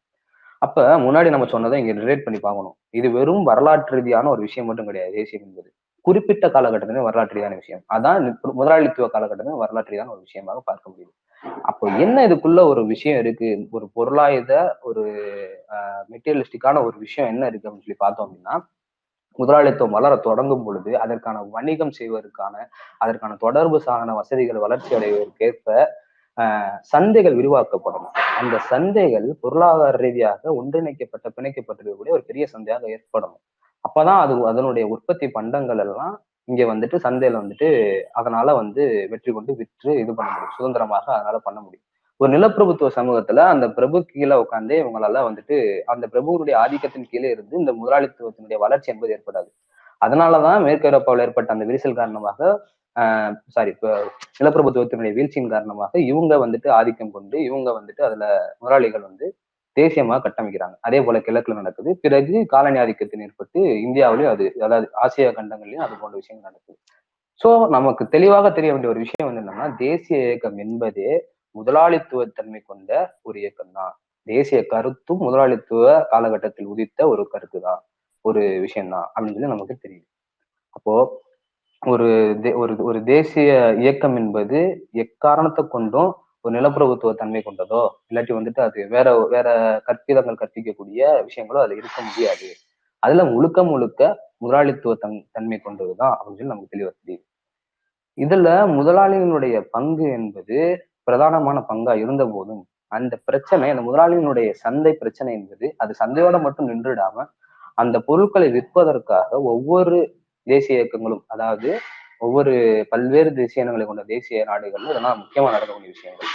அப்ப முன்னாடி நம்ம சொன்னதை இங்க ரிலேட் பண்ணி பார்க்கணும். இது வெறும் வரலாற்று ரீதியான ஒரு விஷயம் மட்டும் கிடையாது. தேசியம் என்பது குறிப்பிட்ட காலகட்டத்திலே வரலாற்று ரீதியான விஷயம். அதான் முதலாளித்துவ காலகட்டத்திலே வரலாற்று ரீதியான ஒரு விஷயமாக பார்க்க முடியும். அப்போ என்ன இதுக்குள்ள ஒரு விஷயம் இருக்கு, ஒரு பொருளாயுத ஒரு அஹ் மெட்டீரியலிஸ்டிக்கான ஒரு விஷயம் என்ன இருக்கு அப்படின்னு சொல்லி பார்த்தோம் அப்படின்னா முதலாளித்துவம் வளர தொடங்கும் பொழுது அதற்கான வணிகம் செய்வதற்கான அதற்கான தொடர்பு சாதன வசதிகள் வளர்ச்சி அடைவதற்கேற்ப ஆஹ் சந்தைகள் விரிவாக்கப்படும். அந்த சந்தைகள் பொருளாதார ரீதியாக ஒன்றிணைக்கப்பட்ட பிணைக்கப்பட்டிருக்கக்கூடிய ஒரு பெரிய சந்தையாக ஏற்படணும். அப்பதான் அது அதனுடைய உற்பத்தி பண்டங்கள் எல்லாம் இங்க வந்துட்டு சந்தையில வந்துட்டு அதனால வந்து வெற்றி கொண்டு விற்று இது பண்ண முடியும், சுதந்திரமாக அதனால பண்ண முடியும். ஒரு நிலப்பிரபுத்துவ சமூகத்துல அந்த பிரபு கீழே உட்காந்து இவங்களால வந்துட்டு அந்த பிரபுவனுடைய ஆதிக்கத்தின் கீழே இருந்து இந்த முதலாளித்துவத்தினுடைய வளர்ச்சி என்பது ஏற்படாது. அதனாலதான் மேற்கு ஐரோப்பாவில் ஏற்பட்ட அந்த விரிசல் காரணமாக ஆஹ் சாரி இப்போ நிலப்பிரபுத்துவத்தினுடைய வீழ்ச்சியின் காரணமாக இவங்க வந்துட்டு ஆதிக்கம் கொண்டு இவங்க வந்துட்டு அதுல முதலாளிகள் வந்து தேசியமாக கட்டமைக்கிறாங்க. அதே போல கிழக்குல நடக்குது. பிறகு காலனி ஆதிக்கத்தின் ஏற்பட்டு இந்தியாவிலையும் அது அதாவது ஆசியா கண்டங்கள்லயும் அது போன்ற விஷயங்கள் நடக்குது. சோ நமக்கு தெளிவாக தெரிய வேண்டிய ஒரு விஷயம் வந்து என்னன்னா, தேசிய இயக்கம் என்பதே முதலாளித்துவத்தன்மை கொண்ட ஒரு இயக்கம் தான். தேசிய கருத்தும் முதலாளித்துவ காலகட்டத்தில் உதித்த ஒரு கருத்து தான், ஒரு விஷயம்தான் அப்படின்னு சொல்லி நமக்கு தெரியுது. அப்போ ஒரு ஒரு தேசிய இயக்கம் என்பது எக்காரணத்தை கொண்டும் ஒரு நிலப்பிரபுத்துவ தன்மை கொண்டதோ இல்லாட்டி வந்துட்டு அது வேற வேற கற்பிதங்கள் கற்பிக்கக்கூடிய விஷயங்களோ அது இருக்க முடியாது. அதுல முழுக்க முழுக்க முதலாளித்துவ தன் தன்மை கொண்டதுதான் அப்படின்னு சொல்லி நமக்கு தெளிவா தெரியுது. இதுல முதலாளிகளுடைய பங்கு என்பது பிரதானமான பங்கா இருந்த போதும் அந்த பிரச்சனை, அந்த முதலாளியினுடைய சந்தை பிரச்சனை என்பது அது சந்தையோட மட்டும் நின்றுடாம அந்த பொருட்களை விற்பதற்காக ஒவ்வொரு தேசிய இயக்கங்களும், அதாவது ஒவ்வொரு பல்வேறு தேசிய இனங்களை கொண்ட தேசிய நாடுகளும் இதெல்லாம் முக்கியமா நடக்கக்கூடிய விஷயங்கள்.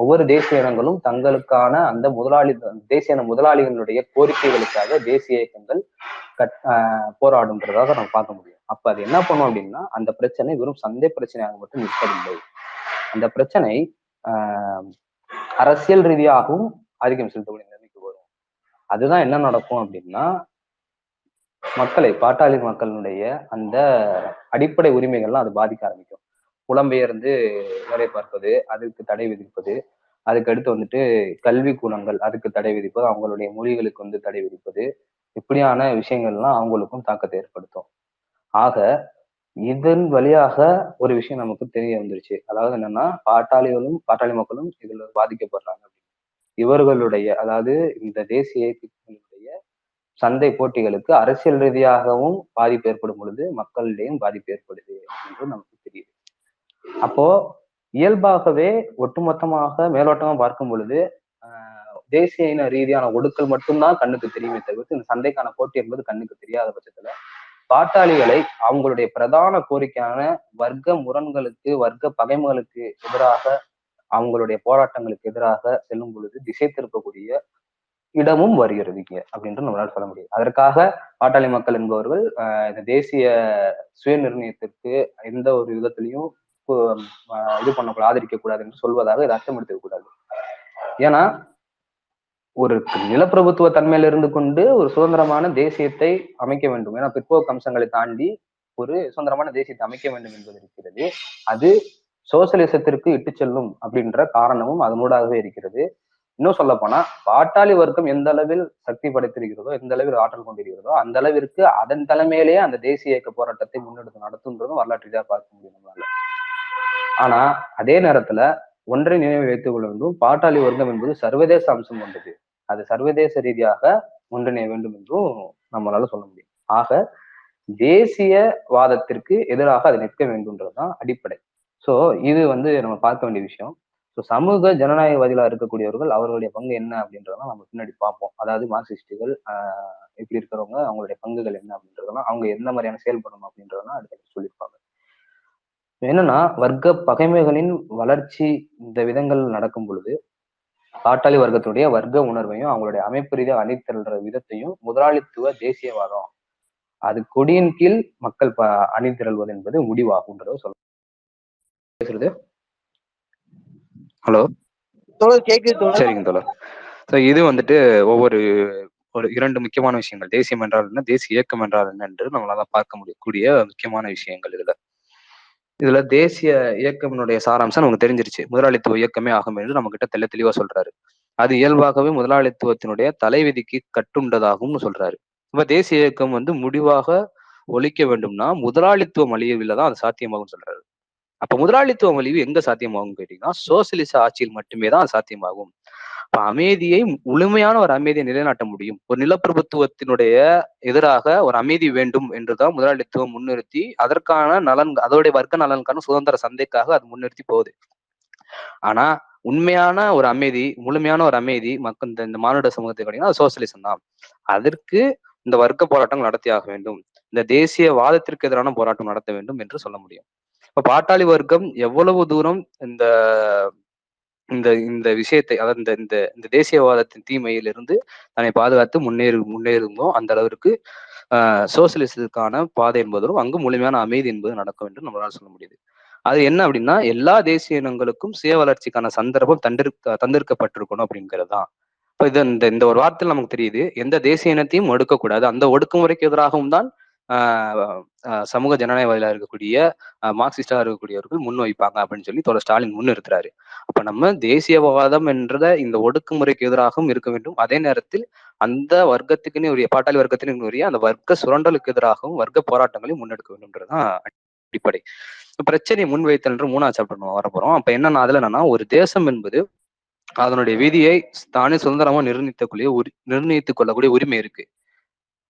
ஒவ்வொரு தேசிய இனங்களும் தங்களுக்கான அந்த முதலாளி தேசிய இன முதலாளிகளுடைய கோரிக்கைகளுக்காக தேசிய இயக்கங்கள் கட் ஆஹ் போராடுன்றதாக நம்ம பார்க்க முடியும். அப்ப அது என்ன பண்ணும் அப்படின்னா, அந்த பிரச்சனை வெறும் சந்தை பிரச்சனையாக மட்டும் நிற்கவில்லை. அந்த பிரச்சனை ஆஹ் அரசியல் ரீதியாகவும் ஆதிக்கம் செலுத்தக்கூடிய நிலைமைக்கு வரும். அதுதான் என்ன நடக்கும் அப்படின்னா, மக்களை பாட்டாளி மக்களுடைய அந்த அடிப்படை உரிமைகள்லாம் அது பாதிக்க ஆரம்பிக்கும். புலம்பெயர்ந்து வேலை பார்ப்பது, அதுக்கு தடை விதிப்பது, அதுக்கடுத்து வந்துட்டு கல்வி கூலங்கள் அதுக்கு தடை விதிப்பது, அவங்களுடைய மொழிகளுக்கு வந்து தடை விதிப்பது, இப்படியான விஷயங்கள்லாம் அவங்களுக்கும் தாக்கத்தை ஏற்படுத்தும். ஆக இதன் வழியாக ஒரு விஷயம் நமக்கு தெரிய வந்துருச்சு. அதாவது என்னன்னா, பாட்டாளிகளும் பாட்டாளி மக்களும் இதுல பாதிக்கப்படுறாங்க. இவர்களுடைய அதாவது இந்த தேசிய இயக்கங்களுடைய சந்தை போட்டிகளுக்கு அரசியல் ரீதியாகவும் பாதிப்பு ஏற்படும் பொழுது மக்களிடையும் பாதிப்பு ஏற்படுது என்று நமக்கு தெரியுது. அப்போ இயல்பாகவே ஒட்டுமொத்தமாக மேலோட்டமா பார்க்கும் பொழுது ஆஹ் தேசிய இன ரீதியான ஒடுக்கல் மட்டும்தான் கண்ணுக்கு தெரியுமே தவிர்த்து இந்த சந்தைக்கான போட்டி என்பது கண்ணுக்கு தெரியாத பட்சத்துல பாட்டாளிகளை அவங்களுடைய பிரதான கோரிக்கையான வர்க்க முரண்களுக்கு வர்க்க பகைமைகளுக்கு எதிராக அவங்களுடைய போராட்டங்களுக்கு எதிராக செல்லும் பொழுது திசை திருப்பக்கூடிய இடமும் வருகிறது அப்படின்ட்டு நம்மளால் சொல்ல முடியாது. அதற்காக பாட்டாளி மக்கள் என்பவர்கள் இந்த தேசிய சுய நிர்ணயத்திற்கு எந்த ஒரு விதத்திலையும் இது பண்ணக்கூடாது, ஆதரிக்க கூடாது என்று சொல்வதாக இதை அர்த்தம் எடுத்துக்க கூடாது. ஏன்னா ஒரு நிலப்பிரபுத்துவ தன்மையில இருந்து கொண்டு ஒரு சுதந்திரமான தேசியத்தை அமைக்க வேண்டும். ஏன்னா பிற்போக்கு அம்சங்களை தாண்டி ஒரு சுதந்திரமான தேசியத்தை அமைக்க வேண்டும் என்பது இருக்கிறது. அது சோசியலிசத்திற்கு இட்டு செல்லும் அப்படின்ற காரணமும் அதனூடாகவே இருக்கிறது. இன்னும் சொல்ல போனா, பாட்டாளி வர்க்கம் எந்த அளவில் சக்தி படைத்திருக்கிறதோ, எந்த அளவில் ஆற்றல் கொண்டிருக்கிறதோ அந்த அளவிற்கு அதன் தலைமையிலேயே அந்த தேசிய இயக்க போராட்டத்தை முன்னெடுத்து நடத்துன்றதும் வரலாற்றுதான் பார்க்க முடியும் நம்மளால. ஆனா அதே நேரத்துல ஒன்றை நினைவு வைத்துக் கொள்ள வேண்டும், பாட்டாளி வர்க்கம் என்பது சர்வதேச அம்சம் கொண்டது. அது சர்வதேச ரீதியாக ஒன்றிணைய வேண்டும் என்றும் நம்மளால சொல்ல முடியும். ஆக தேசிய வாதத்திற்கு எதிராக அது நிற்க வேண்டும்ன்றதுதான் அடிப்படை. சோ இது வந்து நம்ம பார்க்க வேண்டிய விஷயம். ஸோ சமூக ஜனநாயகவாதிகளாக இருக்கக்கூடியவர்கள் அவர்களுடைய பங்கு என்ன அப்படின்றதெல்லாம் நம்ம பின்னாடி பார்ப்போம். அதாவது மார்க்சிஸ்டுகள் ஆஹ் எப்படி இருக்கிறவங்க அவங்களுடைய பங்குகள் என்ன அப்படின்றதெல்லாம், அவங்க எந்த மாதிரியான செயல்படணும் அப்படின்றதெல்லாம் அடுத்து சொல்லியிருப்பாங்க. என்னன்னா, வர்க்க பகைமைகளின் வளர்ச்சி இந்த விதங்கள் நடக்கும் பொழுது பாட்டாளி வர்க்கத்துடைய வர்க்க உணர்வையும் அவங்களுடைய அமைப்பு ரீதியாக அணிதிரள்ற விதத்தையும் முதலாளித்துவ தேசியவாதம் அது கொடியின் கீழ் மக்கள் ப அணிதிரள்வது என்பது முடிவாகும்ன்றத சொல்ல பேசுறது. ஹலோ சரிங்க தோழர். ஸோ இது வந்துட்டு ஒவ்வொரு ஒரு இரண்டு முக்கியமான விஷயங்கள், தேசியம் என்றால் என்ன, தேசிய இயக்கம் என்றால் என்ன என்று நம்மளால பார்க்க முடியக்கூடிய முக்கியமான விஷயங்கள். இதுல இதுல தேசிய இயக்கம்னுடைய சாராம்சம் நமக்கு தெரிஞ்சிருச்சு. முதலாளித்துவ இயக்கமே ஆகும் என்று நம்ம கிட்ட தெல்ல தெளிவா சொல்றாரு. அது இயல்பாகவே முதலாளித்துவத்தினுடைய தலைவிதிக்கு கட்டுண்டதாகும்னு சொல்றாரு. இப்ப தேசிய இயக்கம் வந்து முடிவாக ஒழிக்க வேண்டும்னா முதலாளித்துவ மலிவில் தான் அது சாத்தியமாகும் சொல்றாரு. அப்ப முதலாளித்துவ மலிவு எங்க சாத்தியமாகும் கேட்டீங்கன்னா, சோசியலிச ஆட்சியில் மட்டுமே தான் சாத்தியமாகும். அப்ப அமைதியை முழுமையான ஒரு அமைதியை நிலைநாட்ட முடியும். ஒரு நிலப்பிரபுத்துவத்தினுடைய எதிராக ஒரு அமைதி வேண்டும் என்றுதான் முதலாளித்துவம் முன்னிறுத்தி அதற்கான நலன் அதோடைய வர்க்க நலனுக்கான சுதந்திர சந்தைக்காக அது முன்னிறுத்தி போகுது. ஆனா உண்மையான ஒரு அமைதி முழுமையான ஒரு அமைதி மக்கள் இந்த மானுட சமூகத்தை கிடையாது, சோசியலிசம் தான். அதற்கு இந்த வர்க்க போராட்டங்கள் நடத்தியாக வேண்டும், இந்த தேசிய வாதத்திற்கு எதிரான போராட்டம் நடத்த வேண்டும் என்று சொல்ல முடியும். இப்ப பாட்டாளி வர்க்கம் எவ்வளவு தூரம் இந்த இந்த இந்த விஷயத்தை அதாவது இந்த இந்த தேசியவாதத்தின் தீமையிலிருந்து தன்னை பாதுகாத்து முன்னேறு முன்னேறுமோ அந்த அளவிற்கு ஆஹ் சோசியலிசத்துக்கான பாதை என்பதும் அங்கு முழுமையான அமைதி என்பது நடக்கும் என்று நம்மளால சொல்ல முடியுது. அது என்ன அப்படின்னா, எல்லா தேசிய இனங்களுக்கும் சுய வளர்ச்சிக்கான சந்தர்ப்பம் தந்திருக்க தந்திருக்கப்பட்டிருக்கணும் அப்படிங்கிறது தான். இப்போ இது இந்த இந்த ஒரு வார்த்தையில் நமக்கு தெரியுது, எந்த தேசிய இனத்தையும் ஒடுக்கக்கூடாது, அந்த ஒடுக்குமுறைக்கு எதிராகவும் தான் சமூக ஜனநாயகவாதில இருக்கக்கூடிய மார்க்சிஸ்டா இருக்கக்கூடியவர்கள் முன்வைப்பாங்க அப்படின்னு சொல்லி தோழர் ஸ்டாலின் முன்னிறுத்துறாரு. அப்ப நம்ம தேசியவாதம் என்ற இந்த ஒடுக்குமுறைக்கு எதிராகவும் இருக்க வேண்டும், அதே நேரத்தில் அந்த வர்க்கத்துக்குன்னு உரிய பாட்டாளி வர்க்கத்தின் உரிய அந்த வர்க்க சுரண்டலுக்கு எதிராகவும் வர்க்க போராட்டங்களையும் முன்னெடுக்க வேண்டும்ன்றதுதான் அடிப்படை பிரச்சனையை முன்வைத்தல் என்று மூணாவது சாப்டர் நம்ம வரப்போறோம். அப்ப என்னன்னா, அதுல என்னன்னா, ஒரு தேசம் என்பது அதனுடைய விதியை தானே சுதந்திரமா நிர்ணயித்துக்கூடிய உரி நிர்ணயித்துக் கொள்ளக்கூடிய உரிமை இருக்கு.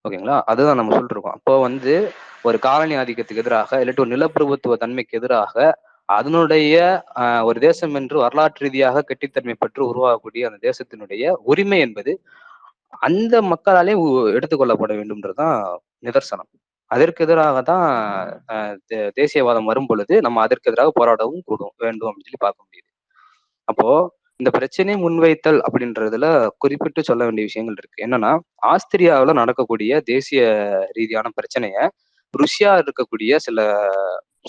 ஓகேங்களா, அதுதான் நம்ம சொல்லிட்டு இருக்கோம். அப்போ வந்து ஒரு காலனி ஆதிக்கத்துக்கு எதிராக இல்லாட்டி ஒரு நிலப்பிரபுத்துவ தன்மைக்கு எதிராக அதனுடைய அஹ் ஒரு தேசம் என்று வரலாற்று ரீதியாக கெட்டித்தன்மை பற்றி உருவாகக்கூடிய அந்த தேசத்தினுடைய உரிமை என்பது அந்த மக்களாலே எடுத்துக்கொள்ளப்பட வேண்டும்ன்றதுதான் நிதர்சனம். அதற்கு எதிராக தான் தேசியவாதம் வரும் பொழுது நம்ம அதற்கு எதிராக போராடவும் கூடும் வேண்டும் அப்படின்னு சொல்லி பார்க்க முடியுது. அப்போ இந்த பிரச்சனை முன்வைத்தல் அப்படின்றதுல குறிப்பிட்டு சொல்ல வேண்டிய விஷயங்கள் இருக்கு. என்னன்னா, ஆஸ்திரியாவில நடக்கக்கூடிய தேசிய ரீதியான பிரச்சனைய ருஷ்யா இருக்கக்கூடிய சில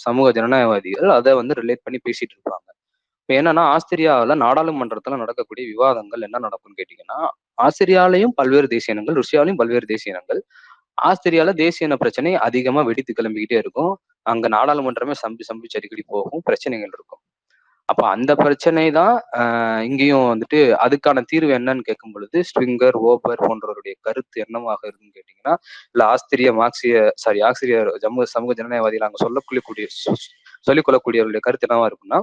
சமூக ஜனநாயகவாதிகள் அதை வந்து ரிலேட் பண்ணி பேசிட்டு இருப்பாங்க. இப்போ என்னன்னா, ஆஸ்திரியாவில நாடாளுமன்றத்துல நடக்கக்கூடிய விவாதங்கள் என்ன நடக்கும்னு கேட்டீங்கன்னா, ஆஸ்திரியாலையும் பல்வேறு தேசிய இனங்கள், ருஷ்யாவிலையும் பல்வேறு தேசிய இனங்கள். ஆஸ்திரியால தேசிய இன பிரச்சனை அதிகமா வெடித்து கிளம்பிக்கிட்டே இருக்கும். அங்க நாடாளுமன்றமே சம்பி சம்பிச்சு அடிக்கடி போகும், பிரச்சனைகள் இருக்கும். அப்ப அந்த பிரச்சனை தான் அஹ் இங்கேயும் வந்துட்டு அதுக்கான தீர்வு என்னன்னு கேட்கும் பொழுது ஸ்ட்ரிங்கர் ஓபர் போன்றவருடைய கருத்து என்னவாக இருக்குன்னு கேட்டீங்கன்னா, இல்ல ஆஸ்திரிய மார்க்சிய சாரி ஆஸ்திரிய ஜம்மு சமூக ஜனநாயகவாதிகள் அங்க சொல்லக்கூடிய சொல்லிக்கொள்ளக்கூடியவருடைய கருத்து என்னவா இருக்குன்னா,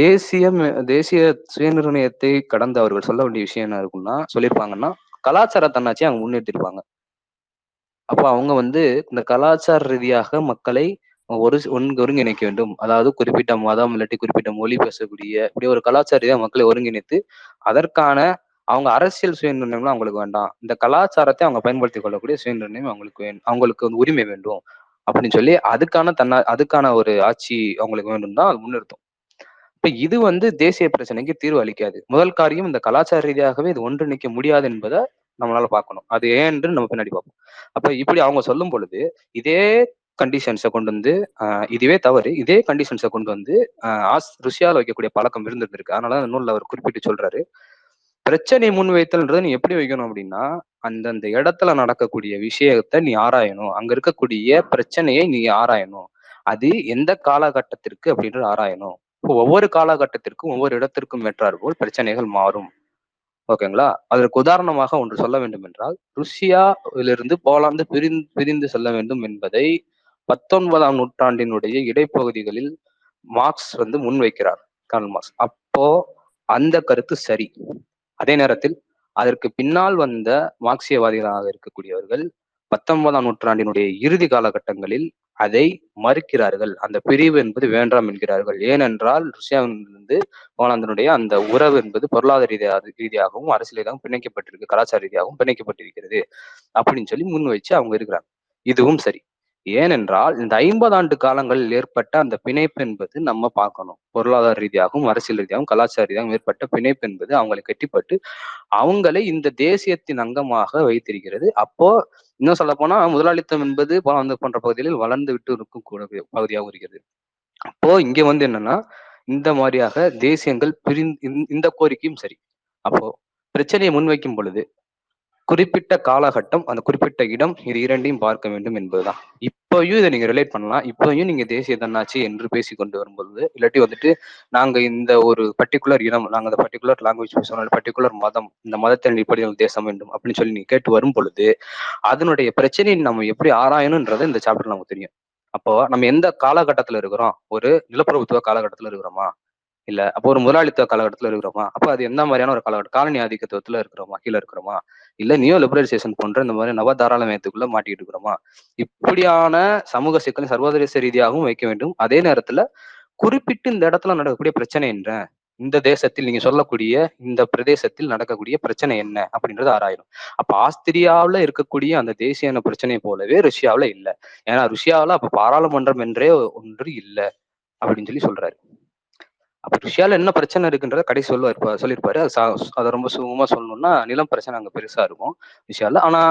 தேசியம் தேசிய சுயநிர்ணயத்தை கடந்த அவர்கள் சொல்ல வேண்டிய விஷயம் என்ன இருக்குன்னா சொல்லியிருப்பாங்கன்னா, கலாச்சார தன்னாட்சி அவங்க முன்னெடுத்திருப்பாங்க. அப்போ அவங்க வந்து இந்த கலாச்சார ரீதியாக மக்களை ஒரு ஒருங்கிணைக்க வேண்டும், அதாவது குறிப்பிட்ட மதம் இல்லாட்டி குறிப்பிட்ட மொழி பேசக்கூடிய இப்படி ஒரு கலாச்சார மக்களை ஒருங்கிணைத்து அதற்கான அவங்க அரசியல் சுயநிர்ணயம்லாம் அவங்களுக்கு வேண்டாம், இந்த கலாச்சாரத்தை அவங்க பயன்படுத்திக் கொள்ளக்கூடிய சுயநிர்ணயம் அவங்களுக்கு வேணும், அவங்களுக்கு வந்து உரிமை வேண்டும் அப்படின்னு சொல்லி அதுக்கான தன்னா அதுக்கான ஒரு ஆட்சி அவங்களுக்கு வேண்டும் தான் அது முன்னிறுத்தும். இப்ப இது வந்து தேசிய பிரச்சனைக்கு தீர்வு அளிக்காது. முதல் காரியம், இந்த கலாச்சார ரீதியாகவே இது ஒன்றிணைக்க முடியாது என்பதை நம்மளால பார்க்கணும். அது ஏன் என்று நம்ம பின்னாடி பார்ப்போம். அப்ப இப்படி அவங்க சொல்லும் பொழுது இதே கண்டிஷன்ஸை கொண்டு வந்து அஹ் இதுவே தவறு இதே கண்டிஷன்ஸை கொண்டு வந்து ஆஹ் ருஷ்யாவில் வைக்கக்கூடிய பழக்கம் இருந்திருக்கு. அதனால நூலில் அவர் குறிப்பிட்டு சொல்றாரு, பிரச்சனை முன்வைத்தல்ன்றது நீ எப்படி வைக்கணும் அப்படின்னா, அந்தந்த இடத்துல நடக்கக்கூடிய விஷயத்த நீ ஆராயணும், அங்க இருக்கக்கூடிய பிரச்சனையை நீ ஆராயணும், அது எந்த காலகட்டத்திற்கு அப்படின்றது ஆராயணும். ஒவ்வொரு காலகட்டத்திற்கும் ஒவ்வொரு இடத்திற்கும் ஏற்றாற்போல் பிரச்சனைகள் மாறும். ஓகேங்களா, அதற்கு உதாரணமாக ஒன்று சொல்ல வேண்டும் என்றால், ருஷ்யாவிலிருந்து போலாந்து பிரிந்து பிரிந்து செல்ல வேண்டும் என்பதை பத்தொன்பதாம் நூற்றாண்டினுடைய இடைப்பகுதிகளில் மார்க்ஸ் வந்து முன்வைக்கிறார், கார்ல் மார்க்ஸ். அப்போ அந்த கருத்து சரி. அதே நேரத்தில் அதற்கு பின்னால் வந்த மார்க்சியவாதிகளாக இருக்கக்கூடியவர்கள் பத்தொன்பதாம் நூற்றாண்டினுடைய இறுதி காலகட்டங்களில் அதை மறுக்கிறார்கள், அந்த பிரிவு என்பது வேண்டாம் என்கிறார்கள். ஏனென்றால் ருஷ்யாவிலிருந்து போலாந்தினுடைய அந்த உறவு என்பது பொருளாதார ரீதியா ரீதியாகவும் அரசியலாகவும் பிணைக்கப்பட்டிருக்கு, கலாச்சார ரீதியாகவும் பிணைக்கப்பட்டிருக்கிறது அப்படின்னு சொல்லி முன் வச்சு அவங்க இருக்கிறாங்க. இதுவும் சரி. ஏனென்றால் இந்த ஐம்பது ஆண்டு காலங்களில் ஏற்பட்ட அந்த பிணைப்பு என்பது நம்ம பார்க்கணும், பொருளாதார ரீதியாகவும் அரசியல் ரீதியாகவும் கலாச்சார ரீதியாகவும் ஏற்பட்ட பிணைப்பு என்பது அவங்களை கட்டிப்பட்டு அவங்களை இந்த தேசியத்தின் அங்கமாக வைத்திருக்கிறது. அப்போ இன்னும் சொல்ல போனா முதலாளித்தம் என்பது போன்ற போன்ற பகுதிகளில் வளர்ந்து விட்டு இருக்கும் கூட பகுதியாக இருக்கிறது. அப்போ இங்க வந்து என்னன்னா, இந்த மாதிரியாக தேசியங்கள் பிரிந்து இந்த கோரிக்கையும் சரி. அப்போ பிரச்சனையை முன்வைக்கும் பொழுது குறிப்பிட்ட காலகட்டம், அந்த குறிப்பிட்ட இடம், இது இரண்டையும் பார்க்க வேண்டும் என்பதுதான். இப்போயும் இதை நீங்க ரிலேட் பண்ணலாம், இப்போயும் நீங்க தேசிய தன்னாட்சி என்று பேசி கொண்டு வரும்பொழுது இல்லாட்டி வந்துட்டு நாங்க இந்த ஒரு பர்டிகுலர் இடம், நாங்க அந்த பர்டிகுலர் லாங்குவேஜ் பேசணும், பர்டிகுலர் மதம், இந்த மதத்தின் அடிப்படையில் தேசம் வேண்டும் அப்படின்னு சொல்லி நீங்க கேட்டு வரும் பொழுது அதனுடைய பிரச்சனையை நம்ம எப்படி ஆராயணும்ன்றது இந்த சாப்டர் நமக்கு தெரியும். அப்போ நம்ம எந்த காலகட்டத்துல இருக்கிறோம், ஒரு நிலப்பிரபுத்துவ காலகட்டத்துல இருக்கிறோமா, இல்ல அப்போ ஒரு முதலாளித்துவ காலகட்டத்துல இருக்கிறோமா, அப்ப அது எந்த மாதிரியான ஒரு காலகட்டம், காலனி ஆதிக்கத்துவத்துல இருக்கிறோமா, கீழே இருக்கிறோமா, இல்ல நியோ லிபரலைசேஷன் போன்ற இந்த மாதிரி நவதாராளமயத்துக்குள்ள மாட்டிட்டு இருக்கிறோமா? இப்படியான சமூக சிக்கலை சர்வதேச ரீதியாகவும் வைக்க வேண்டும். அதே நேரத்துல குறிப்பிட்டு இந்த இடத்துல நடக்கக்கூடிய பிரச்சனை என்ற இந்த தேசத்தில் நீங்க சொல்லக்கூடிய இந்த பிரதேசத்தில் நடக்கக்கூடிய பிரச்சனை என்ன அப்படின்றது ஆராயணும். அப்ப ஆஸ்திரியாவில இருக்கக்கூடிய அந்த தேசியான பிரச்சனை போலவே ரஷ்யாவில இல்லை. ஏன்னா ரஷ்யாவில அப்ப பாராளுமன்றம் என்றே ஒன்று இல்லை அப்படின்னு சொல்லி சொல்றாரு. அப்ப ரஷ்யால என்ன பிரச்சனை இருக்குன்றத கடைசி சொல்லுவார் சொல்லியிருப்பாரு. அதை ரொம்ப சுகமா சொல்லணும்னா நிலம் பிரச்சனை அங்க பெருசா இருக்கும் ரஷ்யால. ஆனா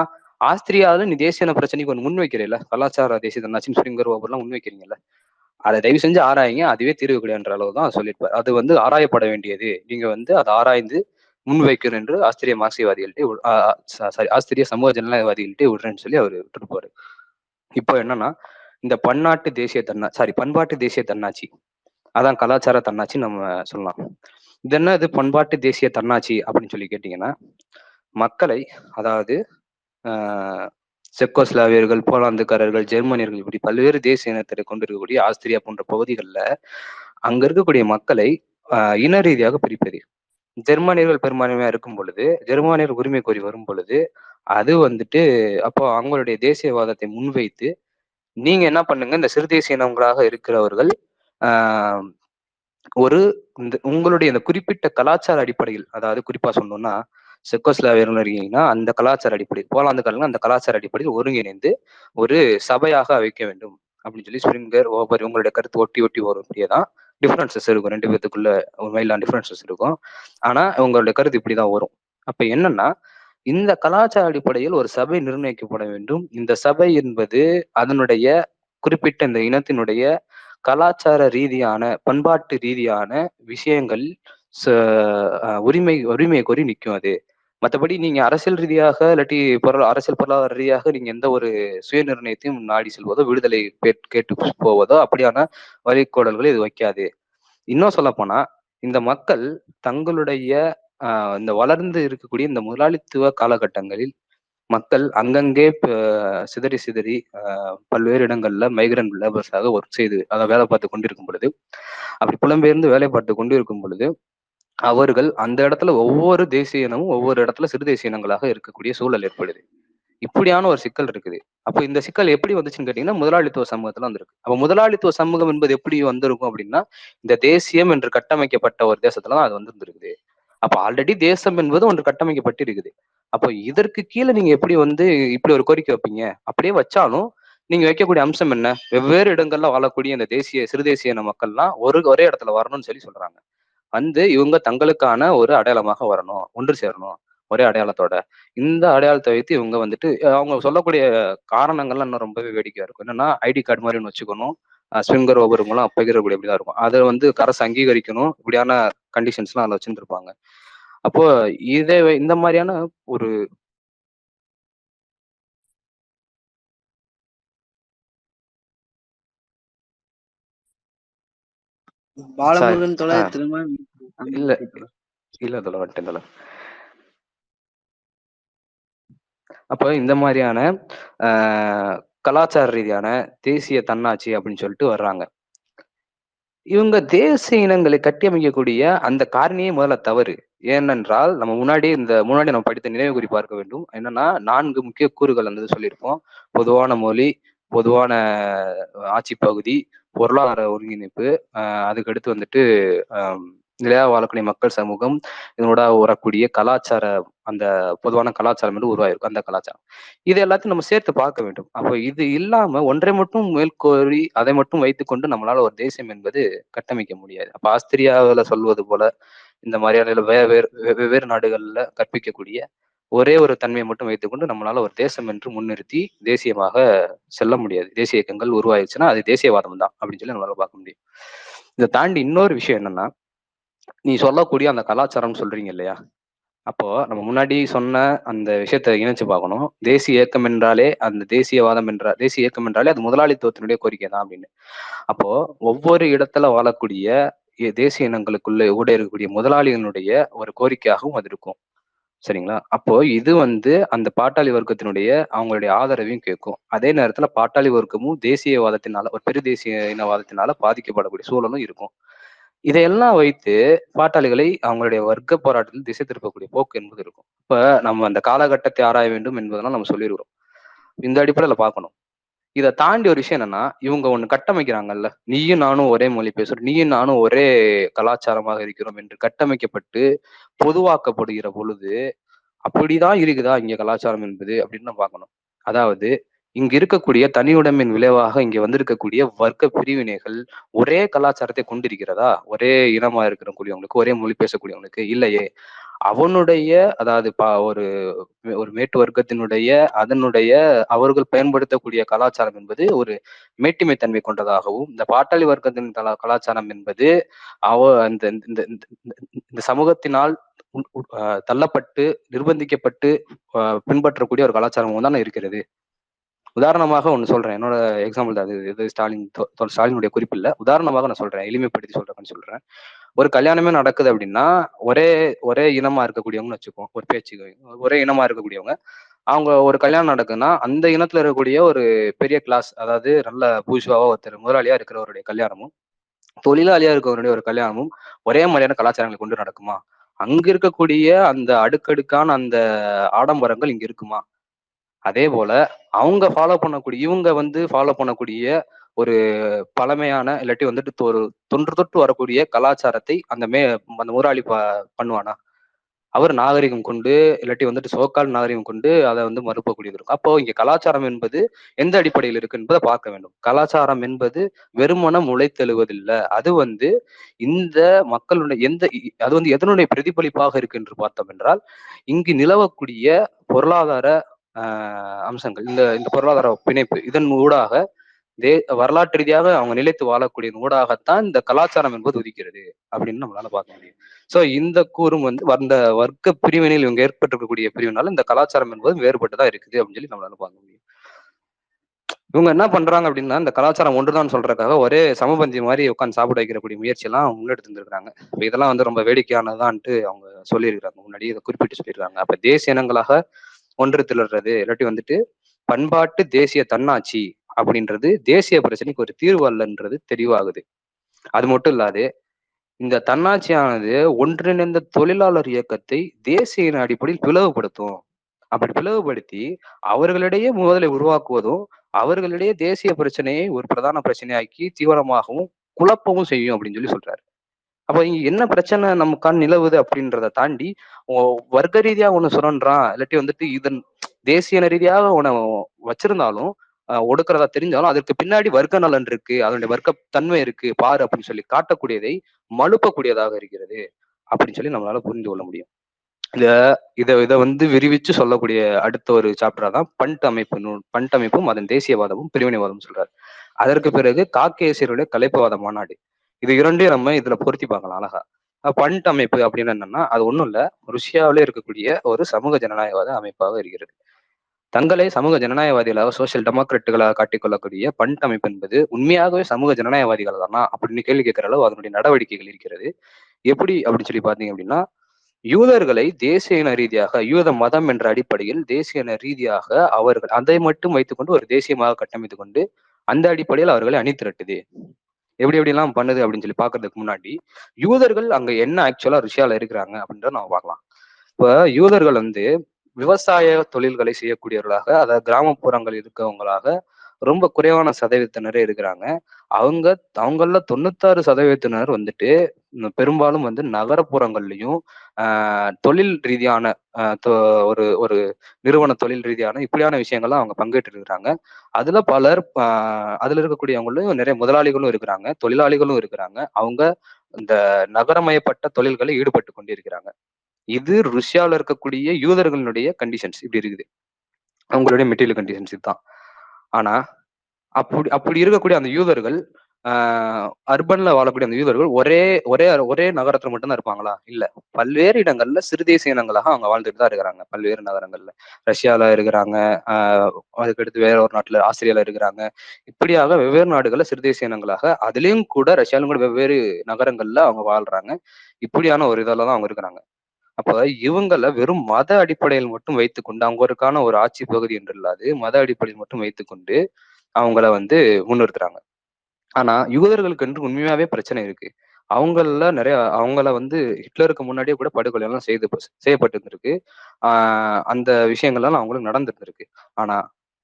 ஆஸ்திரியாவில நீ தேசியான பிரச்சனைக்கு ஒன்று முன்வைக்கிறீல்ல, கலாச்சார தேசியனாச்சின் ஸ்பிரிங்கர் ஓபர்லாம் முன்வைக்கிறீங்கல்ல, அதை தயவு செஞ்சு ஆராயிங்க, அதுவே தீர்வு கிடையாதுன்ற அளவு தான் சொல்லியிருப்பார். அது வந்து ஆராயப்பட வேண்டியது, நீங்க வந்து அதை ஆராய்ந்து முன்வைக்கணும் என்று ஆஸ்திரிய மார்க்சியவாதிகள்கிட்ட சாரி ஆஸ்திரிய சமூக ஜனநாயகவாதிகள்கிட்டே விடுறேன்னு சொல்லி அவர் விட்டுருப்பாரு. இப்போ என்னன்னா இந்த பன்னாட்டு தேசிய தன்னா சாரி பண்பாட்டு தேசிய தன்னாட்சி, அதான் கலாச்சார தன்னாட்சி நம்ம சொல்லலாம். இது என்ன இது பண்பாட்டு தேசிய தன்னாட்சி அப்படின்னு சொல்லி கேட்டீங்கன்னா, மக்களை அதாவது ஆஹ் செக்கோஸ்லாவியர்கள், போலாந்துக்காரர்கள், ஜெர்மனியர்கள் இப்படி பல்வேறு தேசிய இனத்தை கொண்டு இருக்கக்கூடிய ஆஸ்திரியா போன்ற பகுதிகளில் அங்க இருக்கக்கூடிய மக்களை ஆஹ் இன ரீதியாக பிரிப்பது. ஜெர்மானியர்கள் பெரும்பான்மையா இருக்கும் பொழுது, ஜெர்மானியர்கள் உரிமை கோரி வரும் பொழுது, அது வந்துட்டு அப்போ அவங்களுடைய தேசியவாதத்தை முன்வைத்து நீங்க என்ன பண்ணுங்க, இந்த சிறுதேசிய இனங்களாக இருக்கிறவர்கள் ஆஹ் ஒரு இந்த உங்களுடைய இந்த குறிப்பிட்ட கலாச்சார அடிப்படையில், அதாவது குறிப்பா சொன்னோம்னா செக்கோஸ்லாவியர்கள் இருக்கீங்கன்னா அந்த கலாச்சார அடிப்படையில், போலாந்துக்காரர்கள் அந்த கலாச்சார அடிப்படையில் ஒருங்கிணைந்து ஒரு சபையாக வைக்க வேண்டும் அப்படின்னு சொல்லி ஸ்பிரிங்கர் ஓபர் இவங்களுடைய கருத்து ஒட்டி ஒட்டி வரும். இப்படியேதான் டிஃபரன்சஸ் இருக்கும், ரெண்டு பேத்துக்குள்ள உண்மையிலான டிஃபரன்சஸ் இருக்கும், ஆனா இவங்களுடைய கருத்து இப்படிதான் வரும். அப்ப என்னன்னா இந்த கலாச்சார அடிப்படையில் ஒரு சபை நிர்ணயிக்கப்பட வேண்டும். இந்த சபை என்பது அதனுடைய குறிப்பிட்ட இந்த இனத்தினுடைய கலாச்சார ரீதியான பண்பாட்டு ரீதியான விஷயங்கள் உரிமை உரிமையை கோரி நிற்கும். அது மற்றபடி நீங்க அரசியல் ரீதியாக இல்லாட்டி பொருள் அரசியல் பொருளாதார ரீதியாக நீங்க எந்த ஒரு சுய நிர்ணயத்தையும் நாடி செல்வதோ விடுதலை கேட்டு போவதோ அப்படியான வழிகோடல்களை இது வைக்காது. இன்னும் சொல்ல போனா இந்த மக்கள் தங்களுடைய ஆஹ் இந்த வளர்ந்து இருக்கக்கூடிய இந்த முதலாளித்துவ காலகட்டங்களில் மக்கள் அங்கங்கே சிதறி சிதறி அஹ் பல்வேறு இடங்கள்ல மைக்ரண்ட் லேபர்ஸாக ஒர்க் செய்து அதை வேலை பார்த்து கொண்டிருக்கும் பொழுது, அப்படி புலம்பெயர்ந்து வேலை பார்த்து கொண்டு இருக்கும் பொழுது அவர்கள் அந்த இடத்துல ஒவ்வொரு தேசிய இனமும் ஒவ்வொரு இடத்துல சிறு தேசிய இனங்களாக இருக்கக்கூடிய சூழல் ஏற்படுது. இப்படியான ஒரு சிக்கல் இருக்குது. அப்போ இந்த சிக்கல் எப்படி வந்துச்சுன்னு கேட்டீங்கன்னா முதலாளித்துவ சமூகத்துல வந்திருக்கு. அப்போ முதலாளித்துவ சமூகம் என்பது எப்படி வந்திருக்கும் அப்படின்னா, இந்த தேசியம் என்று கட்டமைக்கப்பட்ட ஒரு தேசத்துலதான் அது வந்திருந்திருக்குது. அப்போ ஆல்ரெடி தேசம் என்பது ஒன்று கட்டமைக்கப்பட்டு இருக்குது. அப்போ இதற்கு கீழே நீங்க எப்படி வந்து இப்படி ஒரு கோரிக்கை வைப்பீங்க? அப்படியே வச்சாலும் நீங்க வைக்கக்கூடிய அம்சம் என்ன, வெவ்வேறு இடங்கள்ல வாழக்கூடிய இந்த தேசிய சிறு தேசிய இன மக்கள்லாம் ஒரு ஒரே இடத்துல வரணும்னு சொல்லி சொல்றாங்க. வந்து இவங்க தங்களுக்கான ஒரு அடையாளமாக வரணும், ஒன்று சேரணும் ஒரே அடையாளத்தோட. இந்த அடையாளத்தை வைத்து இவங்க வந்துட்டு அவங்க சொல்லக்கூடிய காரணங்கள்லாம் இன்னும் ரொம்பவே வேடிக்கையா இருக்கும். என்னன்னா ஐடி கார்டு மாதிரி ஒன்று வச்சுக்கணும், ஸ்பிரிங்கர் ஒவ்வொருவங்களும் அப்பகிறக்கூடிய இப்படிதான் இருக்கும், அதை வந்து அரசு அங்கீகரிக்கணும், இப்படியான கண்டிஷன்ஸ் எல்லாம் அதில் வச்சுருப்பாங்க. அப்போ இதே இந்த மாதிரியான ஒரு இல்ல இல்ல தொலை அப்ப இந்த மாதிரியான ஆஹ் கலாச்சார ரீதியான தேசிய தன்னாட்சி அப்படின்னு சொல்லிட்டு வர்றாங்க. இவங்க தேசிய இனங்களை கட்டியமைக்கக்கூடிய அந்த காரணியே முதல்ல தவறு. ஏனென்றால் நம்ம முன்னாடி இந்த முன்னாடி நம்ம படித்த நினைவு குறி பார்க்க வேண்டும். என்னன்னா நான்கு முக்கிய கூறுகள் அந்த சொல்லியிருப்போம். பொதுவான மொழி, பொதுவான ஆட்சி பகுதி, பொருளாதார ஒருங்கிணைப்பு, அஹ் அதுக்கடுத்து வந்துட்டு அஹ் நிலையா வாழக்கூடிய மக்கள் சமூகம், இதனோட வரக்கூடிய கலாச்சார அந்த பொதுவான கலாச்சாரம் என்று உருவாயிருக்கும் அந்த கலாச்சாரம். இது எல்லாத்தையும் நம்ம சேர்த்து பார்க்க வேண்டும். அப்போ இது இல்லாம ஒன்றை மட்டும் மேற்கோரி அதை மட்டும் வைத்துக்கொண்டு நம்மளால ஒரு தேசியம் என்பது கட்டமைக்க முடியாது. அப்ப ஆஸ்திரியாவில சொல்வது போல இந்த மாதிரியான வெவ்வேறு வெவ்வேறு நாடுகள்ல கற்பிக்கக்கூடிய ஒரே ஒரு தன்மையை மட்டும் வைத்துக்கொண்டு நம்மளால ஒரு தேசம் என்று முன்னிறுத்தி தேசியமாக செல்ல முடியாது. தேசிய இயக்கங்கள் உருவாயிருச்சுன்னா அது தேசியவாதம் தான் அப்படின்னு சொல்லி நம்மளால பார்க்க முடியும். இதை தாண்டி இன்னொரு விஷயம் என்னன்னா, நீ சொல்லக்கூடிய அந்த கலாச்சாரம் சொல்றீங்க இல்லையா, அப்போ நம்ம முன்னாடி சொன்ன அந்த விஷயத்த இணைச்சு பார்க்கணும். தேசிய இயக்கம் என்றாலே அந்த தேசியவாதம் என்ற தேசிய இயக்கம் என்றாலே அது முதலாளித்துவத்தினுடைய கோரிக்கை தான் அப்படின்னு. அப்போ ஒவ்வொரு இடத்துல வாழக்கூடிய தேசிய இனங்களுக்குள்ள கூட இருக்கக்கூடிய முதலாளிகளுடைய ஒரு கோரிக்கையாகவும் அது இருக்கும், சரிங்களா? அப்போ இது வந்து அந்த பாட்டாளி வர்க்கத்தினுடைய அவங்களுடைய ஆதரவையும் கேட்கும். அதே நேரத்துல பாட்டாளி வர்க்கமும் தேசியவாதத்தினால ஒரு பெரு தேசிய இனவாதத்தினால பாதிக்கப்படக்கூடிய சூழலும் இருக்கும். இதையெல்லாம் வைத்து பாட்டாளிகளை அவங்களுடைய வர்க்க போராட்டத்தில் திசை திருப்பக்கூடிய போக்கு என்பது இருக்கும். இப்ப நம்ம அந்த காலகட்டத்தை ஆராய வேண்டும் என்பதெல்லாம் நம்ம சொல்லியிருக்கிறோம். இந்த அடிப்படையில பார்க்கணும். இதை தாண்டி ஒரு விஷயம் என்னன்னா, இவங்க ஒண்ணு கட்டமைக்கிறாங்கல்ல, நீயும் நானும் ஒரே மொழி பேசுறோம், நீயும் நானும் ஒரே கலாச்சாரமாக இருக்கிறோம் என்று கட்டமைக்கப்பட்டு பொதுவாக்கப்படுகிற பொழுது அப்படிதான் இருக்குதா இங்க கலாச்சாரம் என்பது அப்படின்னு நம்ம பார்க்கணும். அதாவது இங்க இருக்கக்கூடிய தனியுடைமையின் விளைவாக இங்க வந்திருக்கக்கூடிய வர்க்க பிரிவினைகள் ஒரே கலாச்சாரத்தை கொண்டிருக்கிறதா? ஒரே இனமா இருக்கிறவங்களுக்கு, ஒரே மொழி பேசக்கூடியவங்களுக்கு இல்லையே. அவனுடைய அதாவது பா ஒரு ஒரு மேட்டு வர்க்கத்தினுடைய அதனுடைய அவர்கள் பயன்படுத்தக்கூடிய கலாச்சாரம் என்பது ஒரு மேட்டிமை தன்மை கொண்டதாகவும், இந்த பாட்டாளி வர்க்கத்தின் கலா கலாச்சாரம் என்பது அவ அந்த இந்த சமூகத்தினால் தள்ளப்பட்டு நிர்பந்திக்கப்பட்டு பின்பற்றக்கூடிய ஒரு கலாச்சாரமும் தானே இருக்கிறது. உதாரணமாக ஒன்று சொல்றேன், என்னோட எக்ஸாம்பிள் தான் இது, ஸ்டாலின் ஸ்டாலினுடைய குறிப்பில்ல, உதாரணமாக நான் சொல்றேன், எளிமைப்படுத்தி சொல்றேன்னு சொல்றேன். ஒரு கல்யாணமே நடக்குது அப்படின்னா ஒரே ஒரே இனமா இருக்கக்கூடியவங்கன்னு வச்சுக்கோம், ஒரு பேச்சு ஒரே இனமா இருக்கக்கூடியவங்க, அவங்க ஒரு கல்யாணம் நடக்குதுன்னா அந்த இனத்துல இருக்கக்கூடிய ஒரு பெரிய கிளாஸ், அதாவது நல்ல பூஜ்வாவா ஒருத்தர் முதலாளியா இருக்கிறவருடைய கல்யாணமும் தொழிலாளியா இருக்கிறவருடைய ஒரு கல்யாணமும் ஒரே மாதிரியான கலாச்சாரங்களை கொண்டு நடக்குமா? அங்க இருக்கக்கூடிய அந்த அடுக்கடுக்கான அந்த ஆடம்பரங்கள் இங்க இருக்குமா? அதே போல அவங்க ஃபாலோ பண்ணக்கூடிய இவங்க வந்து ஃபாலோ பண்ணக்கூடிய ஒரு பழமையான இல்லாட்டி வந்துட்டு ஒரு தொன்று தொட்டு வரக்கூடிய கலாச்சாரத்தை அந்த மே அந்த முதலாளி ப பண்ணுவானா? அவர் நாகரிகம் கொண்டு இல்லாட்டி வந்துட்டு சோக்கால் நாகரிகம் கொண்டு அதை வந்து மறுப்பக்கூடியது இருக்கும். அப்போ இங்க கலாச்சாரம் என்பது எந்த அடிப்படையில் இருக்கு என்பதை பார்க்க வேண்டும். கலாச்சாரம் என்பது வெறுமன முளைத்தெழுவதில்லை, அது வந்து இந்த மக்களுடைய எந்த அது வந்து எதனுடைய பிரதிபலிப்பாக இருக்கு என்று பார்த்தோம் என்றால், இங்கு நிலவக்கூடிய பொருளாதார ஆஹ் அம்சங்கள், இந்த இந்த பொருளாதார பிணைப்பு, இதன் ஊடாக தே வரலாற்று ரீதியாக அவங்க நிலைத்து வாழக்கூடிய ஊடாகத்தான் இந்த கலாச்சாரம் என்பது உதிக்கிறது அப்படின்னு நம்மளால பார்க்க முடியும். சோ இந்த கூறும் வந்து வந்த வர்க்க பிரிவினையில் இவங்க ஏற்பட்டிருக்கக்கூடிய பிரிவினால இந்த கலாச்சாரம் என்பது வேறுபட்டுதான் இருக்குது அப்படின்னு சொல்லி நம்மளால பார்க்க முடியும். இவங்க என்ன பண்றாங்க அப்படின்னா, இந்த கலாச்சாரம் ஒன்றுதான் சொல்றதுக்காக ஒரே சமபந்தி மாதிரி உட்காந்து சாப்பிட வைக்கிறக்கூடிய முயற்சி எல்லாம் முன்னெடுத்து இருந்திருக்காங்க. இப்போ இதெல்லாம் வந்து ரொம்ப வேடிக்கையானதான்ட்டு அவங்க சொல்லியிருக்காங்க, முன்னாடி இதை குறிப்பிட்டு சொல்லியிருக்காங்க. அப்ப தேசிய இனங்களாக ஒன்று திளர்றது இல்லாட்டி வந்துட்டு பண்பாட்டு தேசிய தன்னாட்சி அப்படின்றது தேசிய பிரச்சனைக்கு ஒரு தீர்வு அல்லன்றது தெளிவாகுது. அது மட்டும் இல்லாது இந்த தன்னாட்சியானது ஒன்றிணைந்த தொழிலாளர் இயக்கத்தை தேசிய இன அடிப்படையில் பிளவுபடுத்தும். அப்படி பிளவுபடுத்தி அவர்களிடையே முதலை உருவாக்குவதும் அவர்களிடையே தேசிய பிரச்சனையை ஒரு பிரதான பிரச்சனையாக்கி தீவிரமாகவும் குழப்பமும் செய்யும் அப்படின்னு சொல்லி சொல்றாரு. அப்போ இங்க என்ன பிரச்சனை நமக்கான நிலவுது அப்படின்றத தாண்டி வர்க்க ரீதியாக ஒன்று சுரன்றான் இல்லாட்டி வந்துட்டு இதன் தேசிய ரீதியாக உன வச்சிருந்தாலும் ஒடுக்கிறதா தெரிஞ்சாலும் அதற்கு பின்னாடி வர்க்க நலன் இருக்கு, அதனுடைய வர்க்க தன்மை இருக்கு பாரு அப்படின்னு சொல்லி காட்டக்கூடியதை மழுப்பக்கூடியதாக இருக்கிறது அப்படின்னு சொல்லி நம்மளால புரிந்து கொள்ள முடியும். இத இதை இதை வந்து விரிவிச்சு சொல்லக்கூடிய அடுத்த ஒரு சாப்டரா தான் பண்ட் அமைப்பு பண்ட் அமைப்பும் அதன் தேசியவாதமும் பிரிவினைவாதமும் சொல்றாரு. அதற்கு பிறகு காக்கேசியருடைய கலைப்புவாத மாநாடு, இது இரண்டையும் நம்ம இதுல பொருத்தி பார்க்கலாம் அழகா. பண்ட் அமைப்பு அப்படின்னு என்னன்னா, அது ஒண்ணும் இல்ல, ருஷ்யாவிலே இருக்கக்கூடிய ஒரு சமூக ஜனநாயகவாத அமைப்பாக இருக்கிறது. தங்களை சமூக ஜனநாயகவாதிகளாக சோசியல் டெமோக்ராட்டுகளாக காட்டிக்கொள்ளக்கூடிய பண்ட் அமைப்பு என்பது உண்மையாகவே சமூக ஜனநாயகவாதிகள் தானா அப்படின்னு கேள்வி கேட்கிற அளவு அதனுடைய நடவடிக்கைகள் இருக்கிறது. எப்படி அப்படின்னு சொல்லி பாத்தீங்க அப்படின்னா, யூதர்களை தேசிய இன ரீதியாக யூத மதம் என்ற அடிப்படையில் தேசிய இன ரீதியாக அவர்கள் அதை மட்டும் வைத்துக்கொண்டு ஒரு தேசியமாக கட்டமைத்துக் கொண்டு அந்த அடிப்படையில் அவர்களை அணி திரட்டுது. எப்படி எப்படிலாம் பண்ணுது அப்படின்னு சொல்லி பாக்குறதுக்கு முன்னாடி யூதர்கள் அங்க என்ன ஆக்சுவலா ருஷியால இருக்கிறாங்க அப்படின்றத நம்ம பார்க்கலாம். இப்ப யூதர்கள் வந்து விவசாய தொழில்களை செய்யக்கூடியவர்களாக, அதாவது கிராமப்புறங்கள் இருக்கவங்களாக ரொம்ப குறைவான சதவீதத்தினரே இருக்கிறாங்க. அவங்க அவங்கள தொண்ணூத்தாறு சதவீதத்தினர் வந்துட்டு பெரும்பாலும் வந்து நகரப்புறங்கள்லயும் ஆஹ் தொழில் ரீதியான ஒரு ஒரு நிறுவன தொழில் ரீதியான இப்படியான விஷயங்கள்லாம் அவங்க பங்கேற்று இருக்கிறாங்க. அதுல பலர் ஆஹ் அதுல இருக்கக்கூடியவங்களும் நிறைய முதலாளிகளும் இருக்கிறாங்க, தொழிலாளிகளும் இருக்கிறாங்க. அவங்க இந்த நகரமயப்பட்ட தொழில்களை ஈடுபட்டு கொண்டு இருக்கிறாங்க. இது ருஷ்யாவில் இருக்கக்கூடிய யூதர்களுடைய கண்டிஷன்ஸ் இப்படி இருக்குது, அவங்களுடைய மெட்டீரியல் கண்டிஷன்ஸ் இதுதான். ஆனா அப்படி அப்படி இருக்கக்கூடிய அந்த யூதர்கள் ஆஹ் அர்பன்ல வாழக்கூடிய அந்த யூதர்கள் ஒரே ஒரே ஒரே நகரத்துல மட்டும்தான் இருப்பாங்களா? இல்ல, பல்வேறு இடங்கள்ல சிறுதேசிய இனங்களாக அவங்க வாழ்ந்துட்டு தான் இருக்கிறாங்க. பல்வேறு நகரங்கள்ல ரஷ்யால இருக்கிறாங்க, ஆஹ் அதுக்கடுத்து வேற ஒரு நாட்டுல ஆஸ்திரியால இருக்கிறாங்க. இப்படியாக வெவ்வேறு நாடுகள்ல சிறுதேசிய இனங்களாக அதுலயும் கூட ரஷ்யாலும் கூட வெவ்வேறு நகரங்கள்ல அவங்க வாழ்றாங்க. இப்படியான ஒரு இதெல்லாம் அவங்க இருக்கிறாங்க. அப்ப இவங்களை வெறும் மத அடிப்படையில் மட்டும் வைத்துக்கொண்டு அவங்களுக்கான ஒரு ஆட்சி பகுதி என்று இல்லாது மத அடிப்படையில் மட்டும் வைத்துக்கொண்டு அவங்கள வந்து முன்னிறுத்துறாங்க. ஆனா யூதர்களுக்கு என்று உண்மையாவே பிரச்சனை இருக்கு. அவங்கள நிறைய அவங்கள வந்து ஹிட்லருக்கு முன்னாடியே கூட படுகொலை எல்லாம் செய்து செய்யப்பட்டு இருந்திருக்கு. ஆஹ் அந்த விஷயங்கள்லாம் அவங்களுக்கு நடந்துருந்துருக்கு. ஆனா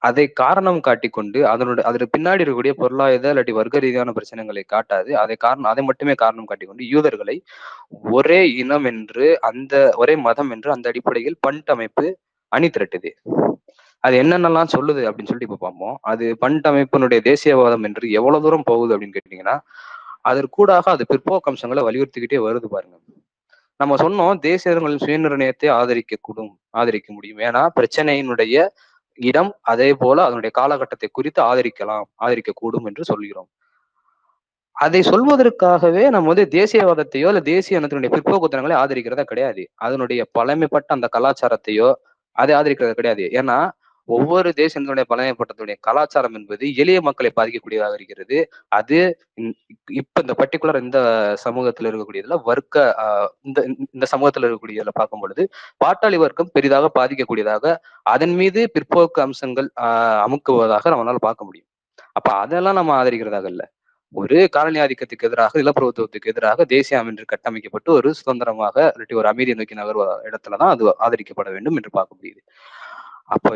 அதை காரணம் காட்டி கொண்டு அதனுடைய அதற்கு பின்னாடி இருக்கக்கூடிய பொருளாதார இல்லாட்டி வர்க்க ரீதியான பிரச்சனைகளை காட்டாது, அதை காரணம் அதை மட்டுமே காரணம் காட்டி கொண்டு யூதர்களை ஒரே இனம் என்று அந்த ஒரே மதம் என்று அந்த அடிப்படையில் பண்ட் அமைப்பு அணி திரட்டுது. அது என்னென்னலாம் சொல்லுது அப்படின்னு சொல்லிட்டு இப்போ பார்ப்போம். அது பண்ட் அமைப்பினுடைய தேசியவாதம் என்று எவ்வளவு தூரம் போகுது அப்படின்னு கேட்டீங்கன்னா அதற்கூடாக அது பிற்போக்கம்சங்களை வலியுறுத்திக்கிட்டே வருது. பாருங்க, நம்ம சொன்னோம் தேசியர்களின் சுயநிர்ணயத்தை ஆதரிக்க கூடும் ஆதரிக்க முடியும், ஏன்னா பிரச்சனையினுடைய இடம் அதே போல அதனுடைய காலகட்டத்தை குறித்து ஆதரிக்கலாம் ஆதரிக்க கூடும் என்று சொல்கிறோம். அதை சொல்வதற்காகவே நம்ம வந்து தேசியவாதத்தையோ இல்ல தேசிய இனத்தினுடைய பிற்போக்குத்தனங்களை ஆதரிக்கிறதா கிடையாது, அதனுடைய பழமைப்பட்ட அந்த கலாச்சாரத்தையோ அதை ஆதரிக்கிறதா கிடையாது. ஏன்னா ஒவ்வொரு தேசத்தினுடைய பழமைப்பட்டத்துடைய கலாச்சாரம் என்பது எளிய மக்களை பாதிக்கக்கூடியதாக இருக்கிறது. அது இப்ப இந்த பர்டிகுலர் இந்த சமூகத்துல இருக்கக்கூடியதுல வர்க்க அஹ் இந்த இந்த சமூகத்துல இருக்கக்கூடியதுல பார்க்கும் பொழுது பாட்டாளி வர்க்கம் பெரிதாக பாதிக்கக்கூடியதாக அதன் மீது பிற்போக்கு அம்சங்கள் ஆஹ் அமுக்குவதாக நம்மளால பார்க்க முடியும். அப்ப அதெல்லாம் நம்ம ஆதரிக்கிறதாக இல்லை. ஒரு காலனி ஆதிக்கத்துக்கு எதிராக நிலப்பிரபுத்துவத்துக்கு எதிராக தேசியம் என்று கட்டமைக்கப்பட்டு ஒரு சுதந்திரமாக ஒரு அமைதியை நோக்கி நகர்வ இடத்துலதான் அது ஆதரிக்கப்பட வேண்டும் என்று பார்க்க முடியுது. அப்போ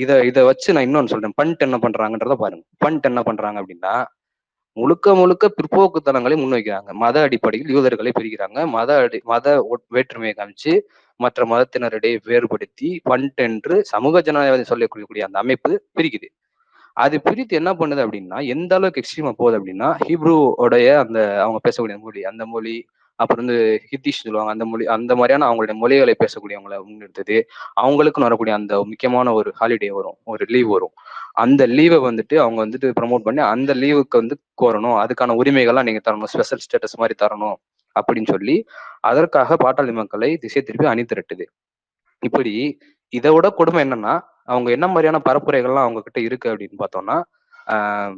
இதை இதை வச்சு நான் இன்னொன்னு சொல்றேன், பண்ட் என்ன பண்றாங்கன்றத பாருங்க. பண்ட் என்ன பண்றாங்க அப்படின்னா முழுக்க முழுக்க பிற்போக்குத்தனங்களை முன்வைக்கிறாங்க. மத அடிப்படையில் யூதர்களை பிரிக்கிறாங்க, மத அடி மத வேற்றுமையை காமிச்சு மற்ற மதத்தினரிடையே வேறுபடுத்தி பண்ட் என்று சமூக ஜனநாயகம் சொல்லக்கூடிய அந்த அமைப்பு பிரிக்குது. அது பிரித்து என்ன பண்ணுது அப்படின்னா எந்த அளவுக்கு எக்ஸ்ட்ரீமா போகுது அப்படின்னா ஹீப்ரூடைய அந்த அவங்க பேசக்கூடிய மொழி அந்த மொழி அப்புறம் வந்து ஹித்திஷ் சொல்லுவாங்க அந்த மொழி அந்த மாதிரியான அவங்களுடைய மொழிகளை பேசக்கூடியவங்களை முன்னெடுத்தது. அவங்களுக்குன்னு வரக்கூடிய அந்த முக்கியமான ஒரு ஹாலிடே வரும், ஒரு லீவ் வரும். அந்த லீவை வந்துட்டு அவங்க வந்துட்டு ப்ரமோட் பண்ணி அந்த லீவுக்கு வந்து கோரணும், அதுக்கான உரிமைகள்லாம் நீங்க தரணும், ஸ்பெஷல் ஸ்டேட்டஸ் மாதிரி தரணும் அப்படின்னு சொல்லி அதற்காக பாட்டாளி மக்களை திசை திருப்பி அணி திரட்டுது. இப்படி இதை விட கொடுமை என்னன்னா அவங்க என்ன மாதிரியான பரப்புரைகள்லாம் அவங்க கிட்ட இருக்கு அப்படின்னு பார்த்தோம்னா ஆஹ்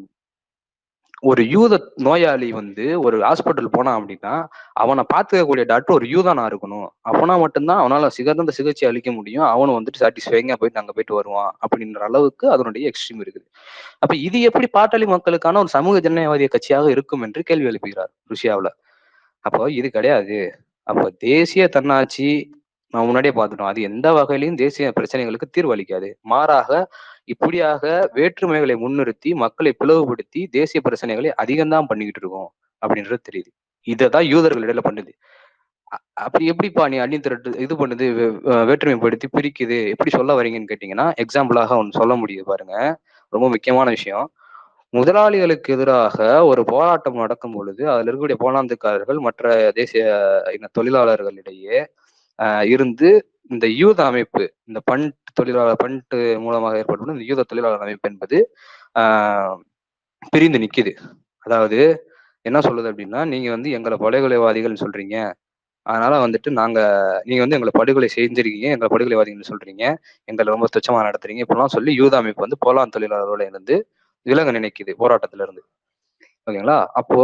ஒரு யூத நோயாளி வந்து ஒரு ஹாஸ்பிட்டல் போனான் அப்படின்னா அவனை பார்த்துக்கக்கூடிய டாக்டர் ஒரு யூதானா இருக்கணும், அவனா மட்டும்தான் அவனால சிறந்த சிகிச்சை அளிக்க முடியும், அவனை வந்துட்டு சாட்டிஸ்ஃபைங்கா போயிட்டு அங்கே போயிட்டு வருவான் அப்படின்ற அளவுக்கு அதனுடைய எக்ஸ்ட்ரீம் இருக்குது. அப்ப இது எப்படி பாட்டாளி மக்களுக்கான ஒரு சமூக ஜனநாயகவாதிய கட்சியாக இருக்கும் என்று கேள்வி எழுப்புகிறார் ருஷ்யாவில். அப்போ இது கிடையாது. அப்போ தேசிய தன்னாட்சி நம்ம முன்னாடியே பார்த்துட்டோம், அது எந்த வகையிலையும் தேசிய பிரச்சனைகளுக்கு தீர்வளிக்காது. மாறாக இப்படியாக வேற்றுமைகளை முன்னிறுத்தி மக்களை பிளவுபடுத்தி தேசிய பிரச்சனைகளை அதிகம்தான் பண்ணிக்கிட்டு இருக்கோம் அப்படின்றது தெரியுது. இதைதான் யூதர்கள் இடையில பண்ணுது. அப்படி எப்படிப்பா நீ அண்ணி திரட்டு இது பண்ணுது வேற்றுமைப்படுத்தி பிரிக்குது எப்படி சொல்ல வரீங்கன்னு கேட்டீங்கன்னா எக்ஸாம்பிளாக ஒன்று சொல்ல முடியுது பாருங்க, ரொம்ப முக்கியமான விஷயம். முதலாளிகளுக்கு எதிராக ஒரு போராட்டம் நடக்கும் பொழுது அதுல இருக்கக்கூடிய போலாந்துக்காரர்கள் மற்ற தேசிய இன தொழிலாளர்களிடையே இருந்து இந்த யூத அமைப்பு இந்த பண்ட் தொழிலாளர் பண்ட் மூலமாக ஏற்படும் இந்த யூத தொழிலாளர் அமைப்பு என்பது ஆஹ் பிரிந்து நிக்குது. அதாவது என்ன சொல்லுது அப்படின்னா நீங்க வந்து எங்களை படுகொலைவாதிகள் சொல்றீங்க, அதனால வந்துட்டு நாங்க நீங்க வந்து எங்களை படுகொலை செஞ்சிருக்கீங்க, எங்களை படுகொலைவாதிகள் சொல்றீங்க, எங்களை ரொம்ப துச்சமா நடத்துறீங்க இப்படிலாம் சொல்லி யூத அமைப்பு வந்து போலாந்து தொழிலாளர்களோட இருந்து விலக நினைக்குது போராட்டத்துல இருந்து. ஓகேங்களா? அப்போ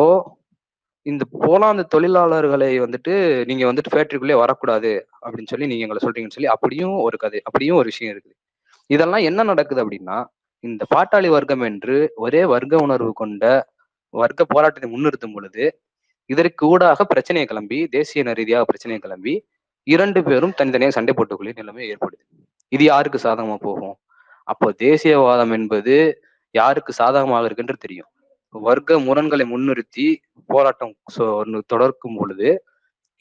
இந்த போலாந்து தொழிலாளர்களை வந்துட்டு நீங்க வந்துட்டு ஃபேக்டரிக்குள்ளே வரக்கூடாது அப்படின்னு சொல்லி நீங்க எங்களை சொல்றீங்கன்னு சொல்லி அப்படியும் ஒரு கதை அப்படியும் ஒரு விஷயம் இருக்குது. இதெல்லாம் என்ன நடக்குது அப்படின்னா இந்த பாட்டாளி வர்க்கம் என்று ஒரே வர்க்க உணர்வு கொண்ட வர்க்க போராட்டத்தை முன்னிறுத்தும் பொழுது இதற்கு ஊடாக பிரச்சனையை கிளம்பி தேசிய ரீதியாக பிரச்சனையை கிளம்பி இரண்டு பேரும் தனித்தனியாக சண்டை போட்டுக்கொள்ளிய நிலைமை ஏற்படுது. இது யாருக்கு சாதகமா போகும்? அப்போ தேசியவாதம் என்பது யாருக்கு சாதகமாக இருக்குன்ற தெரியும். வர்க்க முரண்களை முன்னிறுத்தி போராட்டம் தொடர்க்கும் பொழுது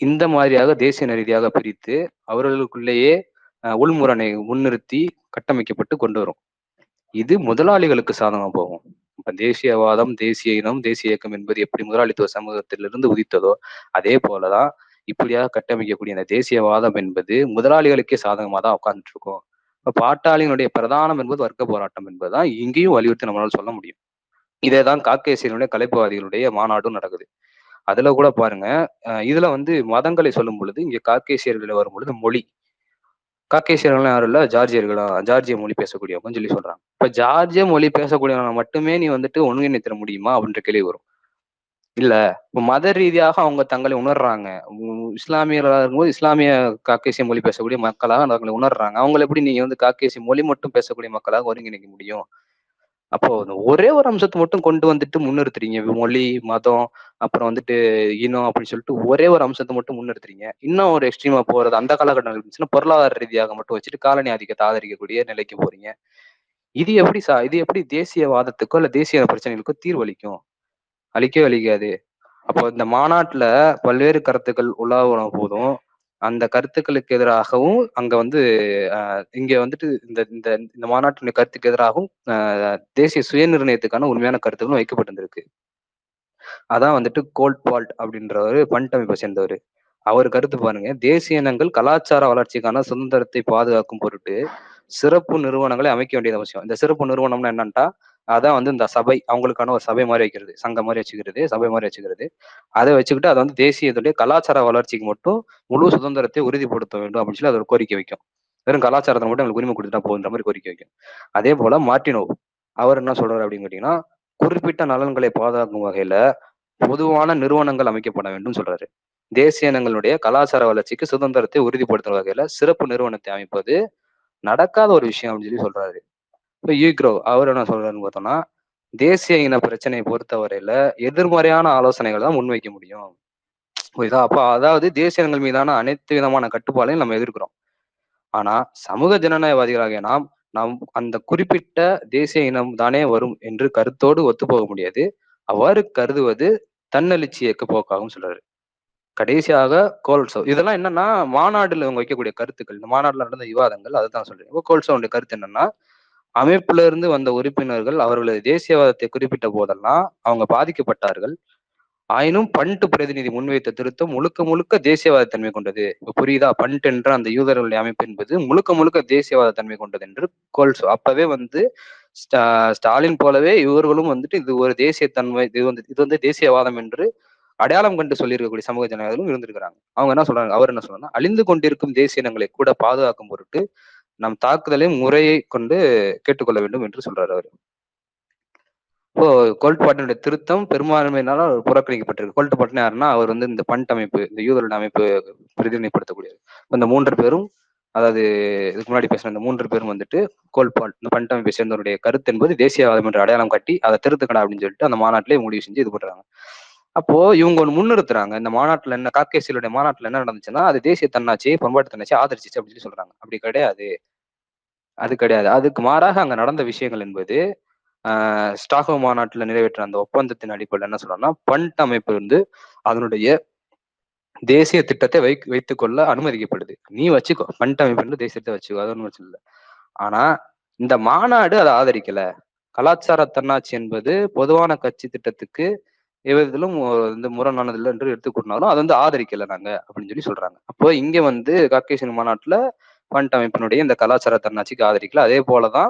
இந்த மாதிரியாக தேசிய ரீதியாக பிரித்து அவர்களுக்குள்ளேயே உள்முரணை முன்னிறுத்தி கட்டமைக்கப்பட்டு கொண்டு வரும். இது முதலாளிகளுக்கு சாதகமா போகும். இப்ப தேசியவாதம் தேசிய இனம் தேசிய இயக்கம் என்பது எப்படி முதலாளித்துவ சமூகத்திலிருந்து உதித்ததோ அதே போலதான் இப்படியாக கட்டமைக்கக்கூடிய இந்த தேசியவாதம் என்பது முதலாளிகளுக்கே சாதகமா தான் உட்கார்ந்துட்டு இருக்கும். இப்ப பாட்டாளிகளுடைய பிரதானம் என்பது வர்க்க போராட்டம் என்பதுதான் இங்கேயும் வலியுறுத்தி நம்மளால சொல்ல முடியும். இதேதான் காக்கேசியனுடைய கலைப்புவாதிகளுடைய மாநாடும் நடக்குது. அதுல கூட பாருங்க, இதுல வந்து மதங்களை சொல்லும் பொழுது இங்க காக்கேசியர்கள் வரும் பொழுது மொழி காக்கேசியர்கள் யாரும் இல்ல ஜார்ஜியர்களா ஜார்ஜிய மொழி பேசக்கூடியவங்கன்னு சொல்லி சொல்றாங்க. இப்ப ஜார்ஜிய மொழி பேசக்கூடியவங்க மட்டுமே நீ வந்துட்டு ஒன்றிணைத்திட முடியுமா அப்படின்ற கேள்வி வரும். இல்ல இப்ப மத ரீதியாக அவங்க தங்களை உணர்றாங்க, இஸ்லாமியர்களாக இருக்கும்போது இஸ்லாமிய காக்கேசிய மொழி பேசக்கூடிய மக்களாக தங்களை உணர்றாங்க, அவங்களை எப்படி நீங்க வந்து காக்கேசிய மொழி மட்டும் பேசக்கூடிய மக்களாக ஒருங்கிணைக்க முடியும் அப்போ ஒரே ஒரு அம்சத்தை மட்டும் கொண்டு வந்துட்டு முன்னிறுத்துறீங்க, மொழி, மதம், அப்புறம் வந்துட்டு இனம் அப்படின்னு சொல்லிட்டு ஒரே ஒரு அம்சத்தை மட்டும் முன்னிறுத்துறீங்க. இன்னும் ஒரு எக்ஸ்ட்ரீமா போறது அந்த காலகட்டம் இருந்துச்சுன்னா பொருளாதார ரீதியாக மட்டும் வச்சுட்டு காலனி ஆதிக்கத்தை ஆதரிக்கக்கூடிய நிலைக்கு போறீங்க. இது எப்படி சா இது எப்படி தேசியவாதத்துக்கோ இல்ல தேசிய பிரச்சனைகளுக்கோ தீர்வளிக்கும்? அழிக்கவே அழிக்காது. அப்போ இந்த மாநாட்டுல பல்வேறு கருத்துக்கள் உலாவன போதும் அந்த கருத்துக்களுக்கு எதிராகவும் அங்க வந்து அஹ் இங்க வந்துட்டு இந்த இந்த இந்த மாநாட்டினுடைய கருத்துக்கு எதிராகவும் அஹ் தேசிய சுயநிர்ணயத்துக்கான உண்மையான கருத்துக்களும் வைக்கப்பட்டிருந்திருக்கு. அதான் வந்துட்டு கோல்ட்வால்ட் அப்படின்றவர், பண்ட் அமைப்பை சேர்ந்தவர், அவர் கருத்து பாருங்க. தேசிய இனங்கள் கலாச்சார வளர்ச்சிக்கான சுதந்திரத்தை பாதுகாக்கும் பொருட்டு சிறப்பு நிறுவனங்களை அமைக்க வேண்டியது அவசியம். இந்த சிறப்பு நிறுவனம்னா என்னன்னா அதான் வந்து இந்த சபை, அவங்களுக்கான ஒரு சபை மாதிரி வைக்கிறது, சங்கம் மாதிரி வச்சுக்கிறது, சபை மாதிரி வச்சுக்கிறது. அதை வச்சுக்கிட்டு அதை வந்து தேசியத்துடைய கலாச்சார வளர்ச்சிக்கு மட்டும் முழு சுதந்திரத்தை உறுதிப்படுத்த வேண்டும் அப்படின்னு சொல்லி அது ஒரு கோரிக்கை வைக்கும். வெறும் கலாச்சாரத்தை மட்டும் எங்களுக்கு உரிமை கொடுத்துட்டா போகுன்ற மாதிரி கோரிக்கை வைக்கும். அதே போல மார்டினோவ் அவர் என்ன சொல்றாரு அப்படின்னு கேட்டீங்கன்னா, குறிப்பிட்ட நலன்களை பாதுகாக்கும் வகையில பொதுவான நிறுவனங்கள் அமைக்கப்பட வேண்டும் சொல்றாரு. தேசிய இனங்களுடைய கலாச்சார வளர்ச்சிக்கு சுதந்திரத்தை உறுதிப்படுத்தும் வகையில சிறப்பு நிறுவனத்தை அமைப்பது நடக்காத ஒரு விஷயம் அப்படின்னு சொல்லி சொல்றாரு. இப்போ யூக்ரோ அவர் என்ன சொல்றாருன்னு பார்த்தோம்னா, தேசிய இன பிரச்சனையை பொறுத்தவரையில எதிர்மறையான ஆலோசனைகள் தான் முன்வைக்க முடியும். புரியுதா? அப்போ அதாவது தேசிய இனங்கள் மீதான அனைத்து விதமான கட்டுப்பாடையும் நம்ம எதிர்க்கிறோம். ஆனா சமூக ஜனநாயகவாதிகளாக நாம் நாம் அந்த குறிப்பிட்ட தேசிய இனம் தானே வரும் என்று கருத்தோடு ஒத்துப்போக முடியாது. அவ்வாறு கருதுவது தன்னெழுச்சி இயக்க போக்காகும் சொல்றாரு. கடைசியாக கோல்ட்சோவ், இதெல்லாம் என்னன்னா மாநாடுல இவங்க வைக்கக்கூடிய கருத்துக்கள், இந்த மாநாடுல நடந்த விவாதங்கள், அதுதான் சொல்றேன். இப்போ கோல்ட்சோவுடைய கருத்து என்னன்னா, அமைப்புல இருந்து வந்த உறுப்பினர்கள் அவர்களது தேசியவாதத்தை குறிப்பிட்ட போதெல்லாம் அவங்க பாதிக்கப்பட்டார்கள். ஆயினும் பண்ட் பிரதிநிதி முன்வைத்த திருத்தம் முழுக்க முழுக்க தேசியவாத தன்மை கொண்டது. இப்போ புரியுதா? பண்ட் என்ற அந்த யூதர்களுடைய அமைப்பு என்பது முழுக்க முழுக்க தேசியவாத தன்மை கொண்டது என்று கோல்ட்சோவ். அப்பவே வந்து ஸ்டாலின் போலவே இவர்களும் வந்துட்டு இது ஒரு தேசிய தன்மை, இது வந்து இது வந்து தேசியவாதம் என்று அடையாளம் கண்டு சொல்லியிருக்கக்கூடிய சமூக ஜனநாயகர்களும் இருந்திருக்கிறாங்க. அவங்க என்ன சொல்றாங்க, அவர் என்ன சொல்றாங்க, அழிந்து கொண்டிருக்கும் தேசிய இனங்களை கூட பாதுகாக்கும் பொருட்டு நம் தாக்குதலை முறையை கொண்டு கேட்டுக்கொள்ள வேண்டும் என்று சொல்றாரு அவர். இப்போ கோல்ட்பாட்டினுடைய திருத்தம் பெரும்பான்மையினால புறக்கணிக்கப்பட்டிருக்கு. கோல்ட்பாட்டன் யாருன்னா அவர் வந்து இந்த பண்ட் அமைப்பு, இந்த யூதருடைய அமைப்பு பிரதிநிதிப்படுத்தக்கூடியது. இந்த மூன்று பேரும், அதாவது இதுக்கு முன்னாடி பேசின இந்த மூன்று பேரும் வந்துட்டு கோல்ட்பாட் இந்த பண்ட் அமைப்பை சேர்ந்தவருடைய கருத்து என்பது தேசியவாதம் என்று அடையாளம் காட்டி அதை திருத்துக்கடா அப்படின்னு சொல்லிட்டு அந்த மாநாட்டிலே முடிவு செஞ்சு இது பண்றாங்க. அப்போ இவங்க ஒன்று முன்னிறுத்துறாங்க. இந்த மாநாட்டில் என்ன, காக்கேசியலுடைய மாநாட்டில் என்ன நடந்துச்சுன்னா, அது தேசிய தன்னாட்சியை, பண்பாட்டு தன்னாட்சியை ஆதரிச்சிச்சு அப்படின்னு சொல்லி சொல்றாங்க. அப்படி கிடையாது, அது கிடையாது. அதுக்கு மாறாக அங்கே நடந்த விஷயங்கள் என்பது ஆஹ் ஸ்டாகோ மாநாட்டில் நிறைவேற்ற அந்த ஒப்பந்தத்தின் அடிப்படையில் என்ன சொல்றாங்கன்னா, பண்ட் அமைப்பு வந்து அதனுடைய தேசிய திட்டத்தை வை வைத்துக்கொள்ள அனுமதிக்கப்படுது. நீ வச்சுக்கோ, பண்ட் அமைப்பு வந்து தேசியத்தை வச்சுக்கோ, அது ஒன்றும் வச்சு இல்லை. ஆனா இந்த மாநாடு அதை ஆதரிக்கல. கலாச்சார தன்னாட்சி என்பது பொதுவான கட்சி திட்டத்துக்கு எவ்விதத்திலும் வந்து முரணானது இல்லை என்று எடுத்துக்கொண்டாலும் அது வந்து ஆதரிக்கல நாங்க அப்படின்னு சொல்லி சொல்றாங்க. அப்போ இங்க வந்து காக்கேசியன் மாநாட்டுல பண்ட் அமைப்பினுடைய இந்த கலாச்சார தன்னாட்சிக்கு ஆதரிக்கல. அதே போலதான்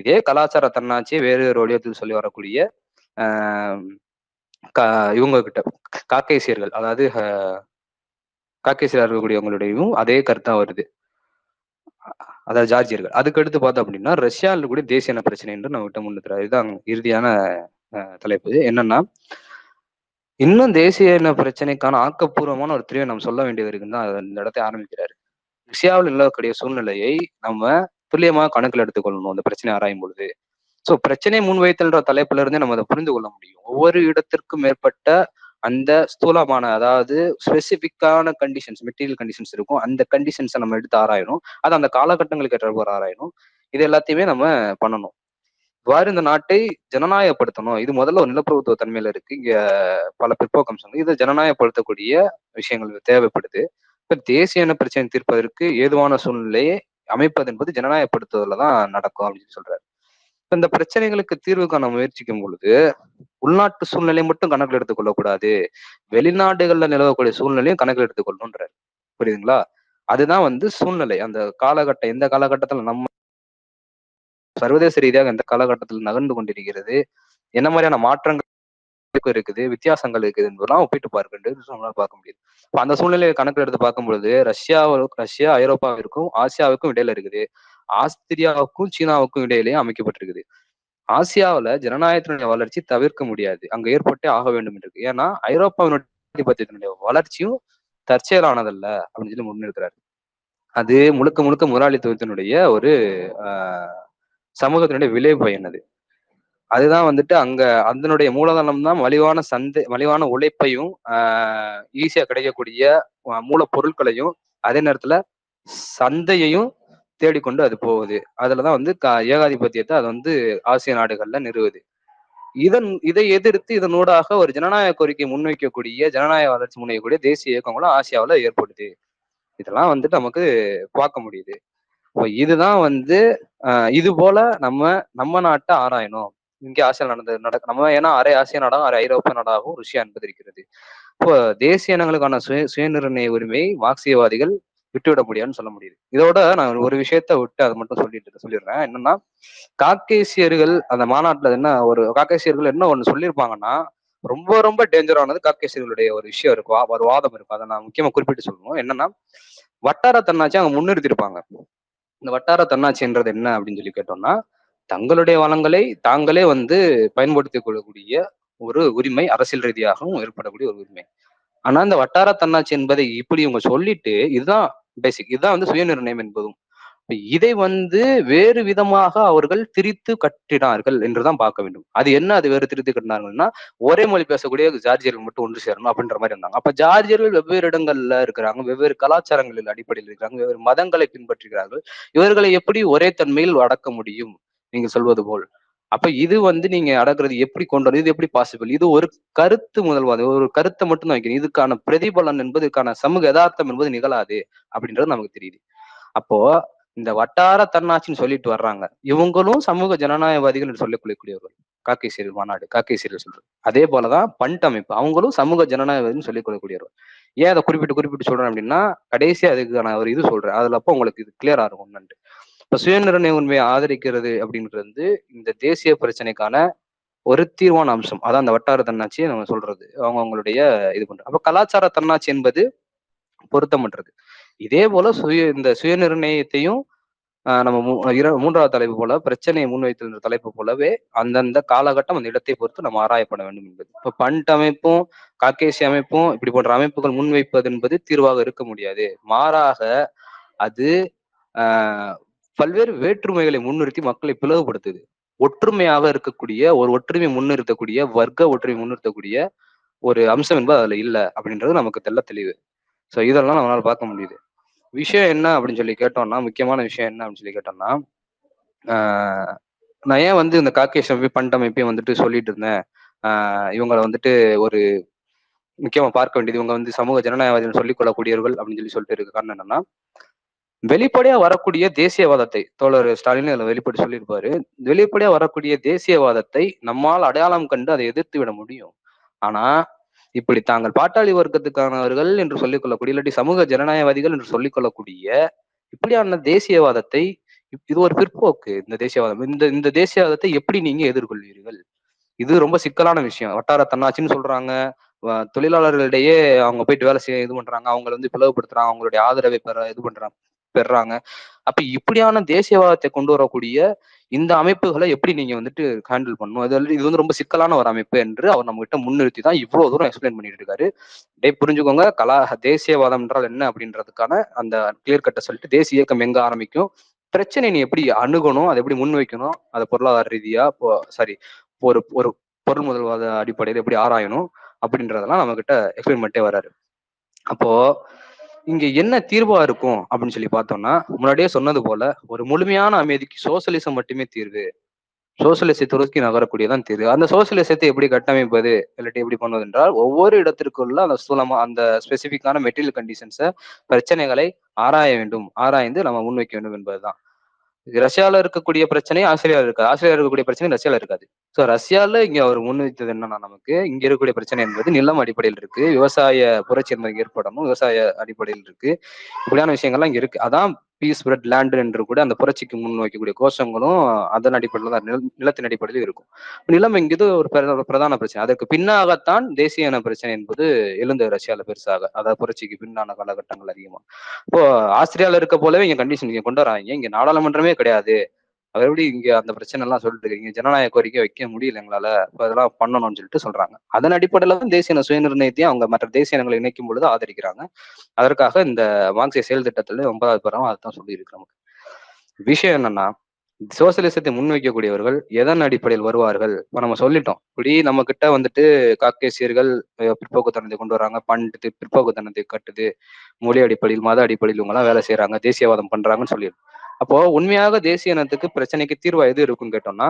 இதே கலாச்சார தன்னாட்சியை வேறு வேறு வடிவத்தில் சொல்லி வரக்கூடிய ஆஹ் இவங்க கிட்ட காக்கேசியர்கள், அதாவது காக்கேசியராக இருக்கக்கூடியவங்களுடையும் அதே கருத்தா வருது, அதாவது ஜார்ஜியர்கள். அதுக்கடுத்து பார்த்தோம் அப்படின்னா ரஷ்யாவில் கூட தேசிய பிரச்சனை என்று நம்ம விட்டு முன்னுறாரு. இதுதான் இறுதியான தலைப்பு. என்னன்னா, இன்னும் தேசிய இன பிரச்சனைக்கான ஆக்கப்பூர்வமான ஒரு தீர்வை நம்ம சொல்ல வேண்டியது இருக்குன்னு தான் இந்த இடத்தை ஆரம்பிக்கிறாரு. ரஷ்யாவில் நிலவக்கூடிய சூழ்நிலையை நம்ம துல்லியமாக கணக்கில் எடுத்துக்கொள்ளணும் அந்த பிரச்சனை ஆராயும் பொழுது. ஸோ பிரச்சனை முன்வைத்தல்ன்ற தலைப்புல இருந்தே நம்ம அதை புரிந்து கொள்ள முடியும். ஒவ்வொரு இடத்திற்கும் மேற்பட்ட அந்த ஸ்தூலமான, அதாவது ஸ்பெசிஃபிக்கான கண்டிஷன்ஸ், மெட்டீரியல் கண்டிஷன்ஸ் இருக்கும். அந்த கண்டிஷன்ஸை நம்ம எடுத்து ஆராயணும். அது அந்த காலகட்டங்களுக்கு ஏற்றவாறு ஆராயணும். இது எல்லாத்தையுமே நம்ம பண்ணணும். இவ்வாறு இந்த நாட்டை ஜனநாயகப்படுத்தணும். இது முதல்ல ஒரு நிலப்பிரபுத்துவ தன்மையில இருக்கு. இங்க பல பிற்போக்கம் சொன்னது, இதை ஜனநாயகப்படுத்தக்கூடிய விஷயங்கள் தேவைப்படுது. இப்ப தேசிய இன பிரச்சனை தீர்ப்பதற்கு ஏதுவான சூழ்நிலையை அமைப்பது என்பது ஜனநாயகப்படுத்துவதுலதான் நடக்கும் அப்படின்னு சொல்றாரு. இப்ப இந்த பிரச்சனைகளுக்கு தீர்வு காண முயற்சிக்கும் பொழுது உள்நாட்டு சூழ்நிலையை மட்டும் கணக்கில் எடுத்துக்கொள்ளக்கூடாது, வெளிநாடுகள்ல நிலவக்கூடிய சூழ்நிலையும் கணக்கில் எடுத்துக்கொள்ளணுன்றாரு. புரியுதுங்களா? அதுதான் வந்து சூழ்நிலை, அந்த காலகட்டம், எந்த காலகட்டத்துல நம்ம சர்வதேச ரீதியாக இந்த காலகட்டத்தில் நகர்ந்து கொண்டிருக்கிறது, என்ன மாதிரியான மாற்றங்கள் இருக்குது, வித்தியாசங்கள் இருக்குது என்பதெல்லாம் ஒப்பிட்டு பார்க்க பார்க்க முடியுது. இப்போ அந்த சூழ்நிலையை கணக்கில் எடுத்து பார்க்கும்பொழுது ரஷ்யாவுக்கு ரஷ்யா ஐரோப்பாவிற்கும் ஆசியாவுக்கும் இடையில இருக்குது, ஆஸ்திரியாவுக்கும் சீனாவுக்கும் இடையிலேயே அமைக்கப்பட்டிருக்குது. ஆசியாவில் ஜனநாயகத்தினுடைய வளர்ச்சி தவிர்க்க முடியாது, அங்க ஏற்பட்டே ஆக வேண்டும் என்று இருக்கு. ஏன்னா ஐரோப்பாவினுடைய ஆதிபத்தியத்தினுடைய வளர்ச்சியும் தற்செயலானதல்ல அப்படின்னு சொல்லி முன்னிறுக்கிறாரு. அது முழுக்க முழுக்க முதலாளித்துவத்தினுடைய ஒரு ஆஹ் சமூகத்தினுடைய விளைவு பயனது. அதுதான் வந்துட்டு அங்க அதனுடைய மூலதனம் தான் மலிவான சந்தை, மலிவான உழைப்பையும் ஆஹ் ஈஸியா கிடைக்கக்கூடிய மூலப்பொருட்களையும் அதே நேரத்துல சந்தையையும் தேடிக்கொண்டு அது போகுது. அதுலதான் வந்து க ஏகாதிபத்தியத்தை அது வந்து ஆசிய நாடுகள்ல நிறுவுது. இதன் இதை எதிர்த்து இதனூடாக ஒரு ஜனநாயக கோரிக்கை முன்வைக்கக்கூடிய, ஜனநாயக வளர்ச்சி முன்வைக்கக்கூடிய தேசிய இயக்கங்களும் ஆசியாவில் ஏற்படுது. இதெல்லாம் வந்துட்டு நமக்கு பார்க்க முடியுது. இப்போ இதுதான் வந்து அஹ் இது போல நம்ம நம்ம நாட்டை ஆராயணும். இங்கே ஆசியா நடந்தது நடக்க நம்ம ஏன்னா அரை ஆசிய நாடாகவும் அரை ஐரோப்பிய நாடாகவும் ரஷ்யா என்பது இருக்கிறது. இப்போ தேசிய இனங்களுக்கான சுய சுயநிர்ணய உரிமையை மார்க்சியவாதிகள் விட்டுவிட முடியாதுன்னு சொல்ல முடியுது. இதோட நான் ஒரு விஷயத்த விட்டு அதை மட்டும் சொல்லிட்டு சொல்லிடுறேன். என்னன்னா, காக்கேசியர்கள் அந்த மாநாட்டில் என்ன ஒரு காக்கேசியர்கள் என்ன ஒன்று சொல்லியிருப்பாங்கன்னா, ரொம்ப ரொம்ப டேஞ்சரானது காக்கேசியர்களுடைய ஒரு விஷயம் இருக்கும், ஒரு வாதம் இருக்கும். அதை நான் முக்கியமாக குறிப்பிட்டு சொல்லணும். என்னன்னா, வட்டார தன்னாட்சி அவங்க முன்னிறுத்திருப்பாங்க. இந்த வட்டார தன்னாட்சின்றது என்ன அப்படின்னு சொல்லி கேட்டோம்னா, தங்களுடைய வளங்களை தாங்களே வந்து பயன்படுத்திக் கொள்ளக்கூடிய ஒரு உரிமை, அரசியல் ரீதியாகவும் ஏற்படக்கூடிய ஒரு உரிமை. ஆனா இந்த வட்டார தன்னாட்சி என்பதை இப்படி இவங்க சொல்லிட்டு, இதுதான் பேசிக், இதுதான் வந்து சுயநிர்ணயம் என்பதும், இதை வந்து வேறு விதமாக அவர்கள் திரித்து கட்டினார்கள் என்றுதான் பார்க்க வேண்டும். அது என்ன, அது வேறு திரித்து கட்டினார்கள்னா, ஒரே மொழி பேசக்கூடிய ஜார்ஜியர்கள் மட்டும் ஒன்று சேரணும் அப்படின்ற மாதிரி இருந்தாங்க. அப்ப ஜார்ஜியர்கள் வெவ்வேறு இடங்கள்ல இருக்கிறாங்க, வெவ்வேறு கலாச்சாரங்களில் அடிப்படையில் இருக்கிறாங்க, வெவ்வேறு மதங்களை பின்பற்றுகிறார்கள். இவர்களை எப்படி ஒரே தன்மையில் அடக்க முடியும் நீங்க சொல்வது போல்? அப்ப இது வந்து நீங்க அடக்குறது எப்படி கொண்டு வரது, இது எப்படி பாசிபிள்? இது ஒரு கருத்து முதல்வாதம், ஒரு கருத்தை மட்டும் தான் வைக்கணும். இதுக்கான பிரதிபலன் என்பது, இதுக்கான சமூக யதார்த்தம் என்பது நிகழாது அப்படின்றது நமக்கு தெரியுது. அப்போ இந்த வட்டார தன்னாட்சின்னு சொல்லிட்டு வர்றாங்க, இவங்களும் சமூக ஜனநாயகவாதிகள் என்று சொல்லக்கூடியவர்கள். காக்கேசியர் மாநாடு, காக்கேசியர்கள் சொல்றது அதே போலதான். பண்ட் அமைப்பு, அவங்களும் சமூக ஜனநாயகவாதின்னு சொல்லிக்கொள்ளக்கூடியவர்கள். ஏன் அதை குறிப்பிட்டு குறிப்பிட்டு சொல்றேன் அப்படின்னா, கடைசி அதுக்கான ஒரு இது சொல்றேன், அதுல அப்போ உங்களுக்கு இது கிளியரா இருக்கும். நன்றி. இப்போ சுயநிர்ணய உண்மையை ஆதரிக்கிறது அப்படின்றது வந்து இந்த தேசிய பிரச்சனைக்கான ஒரு தீர்வான அம்சம். அதான் அந்த வட்டார தன்னாட்சியை நம்ம சொல்றது, அவங்க அவங்களுடைய இது பண்றது. அப்போ கலாச்சார தன்னாட்சி என்பது பொருத்தம் பண்றது. இதே போல சுய இந்த சுயநிர்ணயத்தையும் நம்ம மூ இர மூன்றாவது தலைப்பு போல, பிரச்சனையை முன்வைத்து தலைப்பு போலவே, அந்தந்த காலகட்டம் அந்த இடத்தை பொறுத்து நம்ம ஆராயப்பட வேண்டும் என்பது. இப்போ பண்ட் அமைப்பும் காக்கேசிய அமைப்பும் இப்படி போன்ற அமைப்புகள் முன்வைப்பது என்பது தீர்வாக இருக்க முடியாது. மாறாக அது ஆஹ் பல்வேறு வேற்றுமைகளை முன்னிறுத்தி மக்களை பிளவுபடுத்துது. ஒற்றுமையாக இருக்கக்கூடிய ஒரு ஒற்றுமை முன்னிறுத்தக்கூடிய வர்க்க ஒற்றுமை முன்னிறுத்தக்கூடிய ஒரு அம்சம் என்பது அதுல இல்லை அப்படின்றது நமக்கு தெல்ல தெளிவு. ஸோ இதெல்லாம் நம்மளால பார்க்க முடியுது. விஷயம் என்ன அப்படின்னு சொல்லி கேட்டோம்னா, முக்கியமான விஷயம் என்ன அப்படின்னு சொல்லி கேட்டோம்னா, ஆஹ் நான் ஏன் வந்து இந்த காக்கேஷ் பண்ட் அமைப்பையும் வந்துட்டு சொல்லிட்டு இருந்தேன், ஆஹ் இவங்களை வந்துட்டு ஒரு முக்கியமா பார்க்க வேண்டியது, இவங்க வந்து சமூக ஜனநாயகவாதிகள் சொல்லிக்கொள்ளக்கூடியவர்கள் அப்படின்னு சொல்லி சொல்லிட்டு இருக்க காரணம் என்னன்னா, வெளிப்படையா வரக்கூடிய தேசியவாதத்தை, தோழர் ஸ்டாலின் அதில் வெளிப்படை சொல்லியிருப்பாரு, வெளிப்படையா வரக்கூடிய தேசியவாதத்தை நம்மால் அடையாளம் கண்டு அதை எதிர்த்து விட முடியும். ஆனா இப்படி தாங்கள் பாட்டாளி வர்க்கத்துக்கானவர்கள் என்று சொல்லிக்கொள்ளக்கூடிய, இல்லாட்டி சமூக ஜனநாயகவாதிகள் என்று சொல்லிக்கொள்ளக்கூடிய இப்படியான தேசியவாதத்தை, இது ஒரு பிற்போக்கு இந்த தேசியவாதம், இந்த இந்த தேசியவாதத்தை எப்படி நீங்க எதிர்கொள்வீர்கள்? இது ரொம்ப சிக்கலான விஷயம். வட்டார தன்னாட்சின்னு சொல்றாங்க, தொழிலாளர்களிடையே அவங்க போயிட்டு வேலை செய்ய இது பண்றாங்க, அவங்களை வந்து பிளவுபடுத்துறாங்க, அவங்களுடைய ஆதரவை பெற இது பண்றாங்க பெறாங்க. அப்ப இப்படியான தேசியவாதத்தை கொண்டு வரக்கூடிய இந்த அமைப்புகளை எப்படி நீங்க வந்துட்டு ஹேண்டில் பண்ணணும்? அது இது வந்து ரொம்ப சிக்கலான ஒரு அமைப்பு என்று அவர் நம்ம கிட்ட முன்னிறுத்தி தான் இவ்வளவு தூரம் எக்ஸ்பிளைன் பண்ணிட்டு இருக்காரு. டே புரிஞ்சுக்கோங்க, கலா தேசியவாதம் என்றால் என்ன அப்படின்றதுக்கான அந்த கிளியர் கட்டை சொல்லிட்டு, தேசிய இயக்கம் எங்க ஆரம்பிக்கும், பிரச்சனை நீ எப்படி அணுகணும், அதை எப்படி முன்வைக்கணும், அதை பொருளாதார ரீதியா சாரி ஒரு ஒரு பொருள் முதல்வாத அடிப்படையில் எப்படி ஆராயணும் அப்படின்றதெல்லாம் நம்ம கிட்ட எக்ஸ்பிளைன் பண்ணிட்டே வர்றாரு. அப்போ இங்க என்ன தீர்வா இருக்கும் அப்படின்னு சொல்லி பார்த்தோம்னா, முன்னாடியே சொன்னது போல ஒரு முழுமையான அமைதிக்கு சோசியலிசம் மட்டுமே தீர்வு. சோசியலிசத்துக்கு நகரக்கூடியதான் தீர்வு. அந்த சோசியலிசத்தை எப்படி கட்டமைப்பது, இல்லாட்டி எப்படி பண்ணுவது என்றால், ஒவ்வொரு இடத்திற்குள்ள அந்த ஸ்தூலமா அந்த ஸ்பெசிபிக்கான மெட்டீரியல் கண்டிஷன்ஸை, பிரச்சனைகளை ஆராய வேண்டும், ஆராய்ந்து நம்ம முன்வைக்க வேண்டும் என்பதுதான். ரஷ்யாவில் இருக்கக்கூடிய பிரச்சனை ஆஸ்திரேலியாவில் இருக்காது, ஆஸ்திரேலியாவில் இருக்கக்கூடிய பிரச்சனை ரஷ்யாவில் இருக்காது. ஸோ ரஷ்யாவில் இங்கே அவர் முன்வைத்தது என்னன்னா, நமக்கு இங்கே இருக்கக்கூடிய பிரச்சனை என்பது நிலம் அடிப்படையில் இருக்கு, விவசாய புரட்சி என்பது ஏற்படணும், விவசாய அடிப்படையில் இருக்கு, இப்படியான விஷயங்கள்லாம் இங்கே இருக்கு. அதான் பீஸ் பிரெட் லேண்ட் என்று கூட அந்த புரட்சிக்கு முன்வைக்கக்கூடிய கோஷங்களும் அதன் அடிப்படையில் தான், நிலத்தின் அடிப்படையில் இருக்கும். நிலம் எங்கேது ஒரு பிரதான பிரச்சனை. அதற்கு பின்னாகத்தான் தேசிய இன பிரச்சனை என்பது எழுந்த ரஷ்யாவில் பெருசாக, அதாவது புரட்சிக்கு பின்னான காலகட்டங்கள் அதிகமாக. இப்போ ஆஸ்திரியாவில் இருக்க போலவே இங்கே கண்டிஷன் இங்கே கொண்டு வராங்க, இங்கே நாடாளுமன்றமே கிடையாது, அவர் எப்படி இங்கே அந்த பிரச்சனை எல்லாம் சொல்லிட்டு இருக்கீங்க, ஜனநாயக கோரிக்கை வைக்க முடியல எங்களால், இப்போ அதெல்லாம் பண்ணணும்னு சொல்லிட்டு சொல்றாங்க. அதன் அடிப்படையில் தான் தேசிய சுயநிர்ணயத்தையும் அவங்க மற்ற தேசிய இனங்களை இணைக்கும் பொழுது ஆதரிக்கிறாங்க. அதற்காக இந்த மார்க்சிய செயல் திட்டத்துல ஒன்பதாவது பருவம் அதுதான் சொல்லி இருக்கிறாங்க. விஷயம் என்னன்னா, சோசியலிசத்தை முன்வைக்கக்கூடியவர்கள் எதன் அடிப்படையில் வருவார்கள்? இப்போ நம்ம சொல்லிட்டோம், இப்படி நம்ம கிட்ட வந்துட்டு காக்கேசியர்கள் பிற்போக்குத்தனத்தை கொண்டு வராங்க, பண்டு பிற்போக்குத்தனத்தை கட்டுது, மொழி அடிப்படையில் மத அடிப்படையில் இவங்கெல்லாம் வேலை செய்யறாங்க, தேசியவாதம் பண்றாங்கன்னு சொல்லிடுறோம். அப்போ உண்மையாக தேசிய இனத்துக்கு பிரச்சனைக்கு தீர்வா எது இருக்குன்னு கேட்டோம்னா,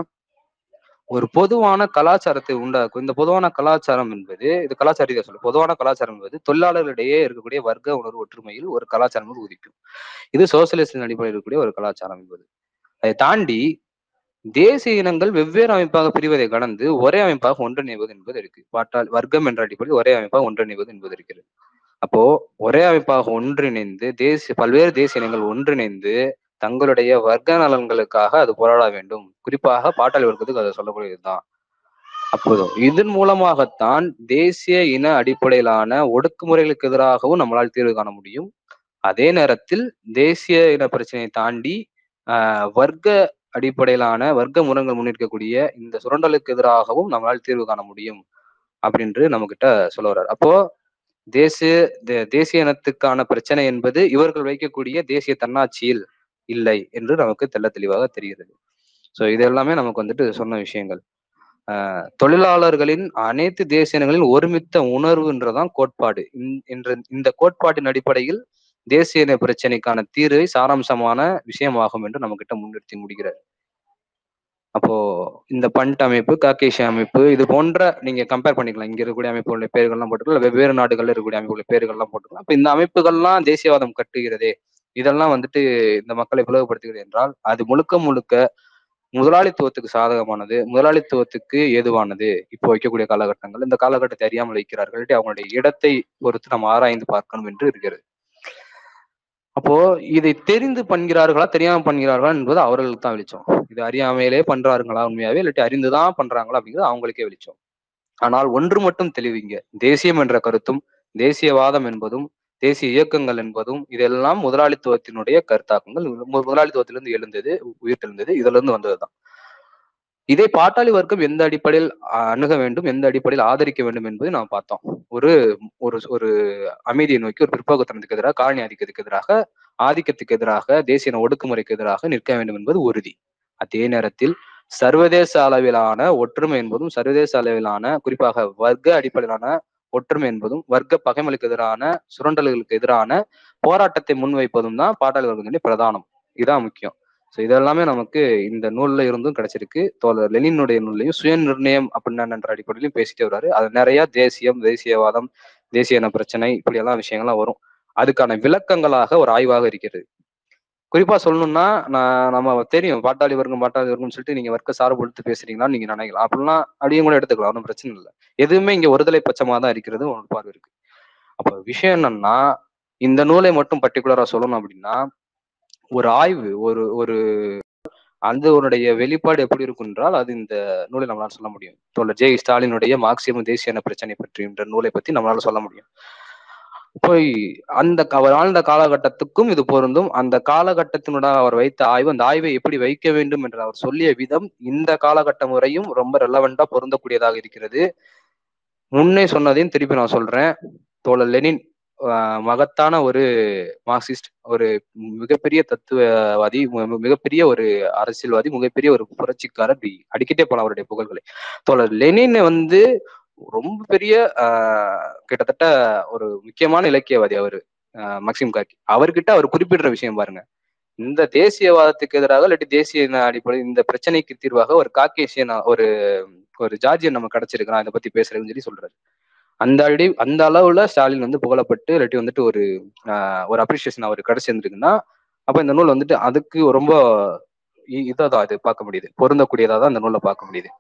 ஒரு பொதுவான கலாச்சாரத்தை உண்டாக்கும். இந்த பொதுவான கலாச்சாரம் என்பது, இது கலாச்சாரத்தை சொல்ல, பொதுவான கலாச்சாரம் என்பது தொழிலாளர்களிடையே இருக்கக்கூடிய வர்க்க உணர்வு ஒற்றுமையில் ஒரு கலாச்சாரம் உதிக்கும். இது சோசியலிசத்தின் அடிப்படையில் இருக்கக்கூடிய ஒரு கலாச்சாரம் என்பது. அதை தாண்டி தேசிய இனங்கள் வெவ்வேறு அமைப்பாக பிரிவதை கடந்து ஒரே அமைப்பாக ஒன்றிணைவது என்பது இருக்கு. பாட்டால் வர்க்கம் என்ற அடிப்படையில் ஒரே அமைப்பாக ஒன்றிணைவது என்பது இருக்கிறது. அப்போ ஒரே அமைப்பாக ஒன்றிணைந்து தேசிய பல்வேறு தேசிய இனங்கள் ஒன்றிணைந்து தங்களுடைய வர்க்க நலன்களுக்காக அது போராட வேண்டும். குறிப்பாக பாட்டாளி வர்க்கத்துக்கு அதை சொல்லக்கூடியதுதான். அப்போதும் இதன் மூலமாகத்தான் தேசிய இன அடிப்படையிலான ஒடுக்குமுறைகளுக்கு எதிராகவும் நம்மளால் தீர்வு காண முடியும். அதே நேரத்தில் தேசிய இன பிரச்சனையை தாண்டி ஆஹ் வர்க்க அடிப்படையிலான வர்க்க முரண்கள் முன்னிற்கக்கூடிய இந்த சுரண்டலுக்கு எதிராகவும் நம்மளால் தீர்வு காண முடியும் அப்படின்று நம்ம கிட்ட சொல்ல வர்றாரு. அப்போ தேசிய தேசிய இனத்துக்கான பிரச்சனை என்பது இவர்கள் வைக்கக்கூடிய தேசிய தன்னாட்சியில் இல்லை என்று நமக்கு தெல்ல தெளிவாக தெரிகிறது. சோ இது எல்லாமே நமக்கு வந்துட்டு சொன்ன விஷயங்கள். ஆஹ் தொழிலாளர்களின் அனைத்து தேசியங்களின் ஒருமித்த உணர்வுன்றதான் கோட்பாடு. இந்த கோட்பாட்டின் அடிப்படையில் தேசிய பிரச்சனைக்கான தீர்வை சாராம்சமான விஷயமாகும் என்று நம்ம கிட்ட முன்னிறுத்தி முடிக்கிறார். அப்போ இந்த பண்ட் அமைப்பு, காக்கேசிய அமைப்பு, இது போன்ற நீங்க கம்பேர் பண்ணிக்கலாம். இங்க இருக்கக்கூடிய அமைப்புகளுடைய பேர்கள்லாம் போட்டுக்கலாம், வெவ்வேறு நாடுகள்ல இருக்கக்கூடிய அமைப்புகளுடைய பேர்கள்லாம் போட்டுக்கலாம். அப்ப இந்த அமைப்புகள்லாம் தேசியவாதம் கட்டுகிறதே, இதெல்லாம் வந்துட்டு இந்த மக்களை பிளவுபடுத்துகிறது என்றால் அது முழுக்க முழுக்க முதலாளித்துவத்துக்கு சாதகமானது, முதலாளித்துவத்துக்கு ஏதுவானது. இப்போ வைக்கக்கூடிய காலகட்டங்கள், இந்த காலகட்டத்தை அறியாமல் வைக்கிறார்கள். அவங்களுடைய இடத்தை பொறுத்து நம்ம ஆராய்ந்து பார்க்கணும் என்று இருக்கிறது. அப்போ இதை தெரிந்து பண்கிறார்களா தெரியாமல் பண்கிறார்களா என்பது அவர்களுக்கு தான் வெளிச்சம். இது அறியாமையிலே பண்றாருங்களா உண்மையாவே, இல்லாட்டி அறிந்துதான் பண்றாங்களா அப்படிங்கிறது அவங்களுக்கே வெளிச்சம். ஆனால் ஒன்று மட்டும் தெளிவிங்க, தேசியம் என்ற கருத்தும் தேசியவாதம் என்பதும் தேசிய இயக்கங்கள் என்பதும் இதெல்லாம் முதலாளித்துவத்தினுடைய கருத்தாக்கங்கள், முதலாளித்துவத்திலிருந்து எழுந்தது, உயிர்த்தெழுந்தது, இதுல இருந்து வந்ததுதான். இதை பாட்டாளி வர்க்கம் எந்த அடிப்படையில் அணுக வேண்டும், எந்த அடிப்படையில் ஆதரிக்க வேண்டும் என்பதை நாம் பார்த்தோம். ஒரு ஒரு அமைதியை நோக்கி, ஒரு பிற்போக்குத்தனத்துக்கு எதிராக, காலனி ஆதிக்கத்துக்கு எதிராக, ஆதிக்கத்துக்கு எதிராக, தேசிய ஒடுக்குமுறைக்கு எதிராக நிற்க வேண்டும் என்பது உறுதி. அதே நேரத்தில் சர்வதேச அளவிலான ஒற்றுமை என்பதும், சர்வதேச அளவிலான குறிப்பாக வர்க்க அடிப்படையிலான ஒற்றுமை என்பதும், வர்க்க பகைமைகளுக்கு எதிரான சுரண்டல்களுக்கு எதிரான போராட்டத்தை முன்வைப்பதும் தான் பாட்டாளி வர்க்கத்தினுடைய பிரதானம். இதான் முக்கியம். ஸோ இதெல்லாமே நமக்கு இந்த நூல்ல இருந்தும் கிடைச்சிருக்கு. தோழர் லெனினுடைய நூல்லையும் சுய நிர்ணயம் அப்படின்னா என்ற அடிப்படையிலும் பேசிட்டே வர்றாரு. அது நிறைய தேசியம், தேசியவாதம், தேசிய இன பிரச்சனை இப்படி எல்லாம் விஷயங்கள்லாம் வரும். அதுக்கான விளக்கங்களாக ஒரு ஆய்வாக இருக்கிறது. குறிப்பா சொல்லணும்னா, நான் நம்ம தெரியும் பாட்டாளி வர்க்கம் பாட்டாளி வர்க்கம்னு சொல்லிட்டு நீங்க வர்க்க சார்பு எடுத்து பேசுறீங்களான்னு நீங்க நினைக்கலாம். அப்படின்னா அப்படியும் கூட எடுத்துக்கலாம், ஒன்றும் பிரச்சனை இல்லை. எதுவுமே இங்க ஒருதலை பட்சமா தான் இருக்கிறது ஒரு பார்வை இருக்கு. அப்ப விஷயம் என்னன்னா, இந்த நூலை மட்டும் பர்டிகுலரா சொல்லணும் அப்படின்னா ஒரு ஆய்வு, ஒரு ஒரு அந்த உன்னுடைய வெளிப்பாடு எப்படி இருக்கும் என்றால் அது இந்த நூலை நம்மளால சொல்ல முடியும். தோழர் ஜே ஸ்டாலினுடைய மார்க்சியம் தேசிய இன பிரச்சனை பற்றி என்ற நூலை பத்தி நம்மளால சொல்ல முடியும். போய் அந்த அவர் ஆழ்ந்த காலகட்டத்துக்கும் இது பொருந்தும். அந்த காலகட்டத்தினுடன் அவர் வைத்த ஆய்வு, அந்த ஆய்வை எப்படி வைக்க வேண்டும் என்று அவர் சொல்லிய விதம் இந்த காலகட்ட முறையும் ரொம்ப ரெலவெண்டா பொருந்தக்கூடியதாக இருக்கிறது. முன்னே சொன்னதையும் திருப்பி நான் சொல்றேன், தோழர் லெனின் மகத்தான ஒரு மார்க்சிஸ்ட், ஒரு மிகப்பெரிய தத்துவவாதி, மிகப்பெரிய ஒரு அரசியல்வாதி, மிகப்பெரிய ஒரு புரட்சிக்காரர். அடிக்கிட்டே போல அவருடைய புகழ்களை. தோழர் லெனின் வந்து ரொம்ப பெரிய ஆஹ் கிட்டத்தட்ட ஒரு முக்கியமான இலக்கியவாதி அவரு. அஹ் மக்சிம் கார்கி அவர்கிட்ட அவர் குறிப்பிடுற விஷயம் பாருங்க, இந்த தேசியவாதத்துக்கு எதிராக இல்லாட்டி தேசிய அடிப்படையில் இந்த பிரச்சனைக்கு தீர்வாக ஒரு காக்கேசியன், ஒரு ஒரு ஜார்ஜியன் நம்ம கிடைச்சிருக்கிறான், இதை பத்தி பேசுறேன்னு சொல்லி சொல்றாரு. அந்த அடி அந்த அளவுல ஸ்டாலின் வந்து புகழப்பட்டு இல்லாட்டி வந்துட்டு ஒரு ஆஹ் ஒரு அப்ரிசியேஷன் அவருக்கு கிடைச்சிருந்துருக்குன்னா, அப்ப இந்த நூல் வந்துட்டு அதுக்கு ரொம்ப இதான் அது பார்க்க முடியுது, பொருந்தக்கூடியதான் அந்த நூலை பார்க்க முடியுது.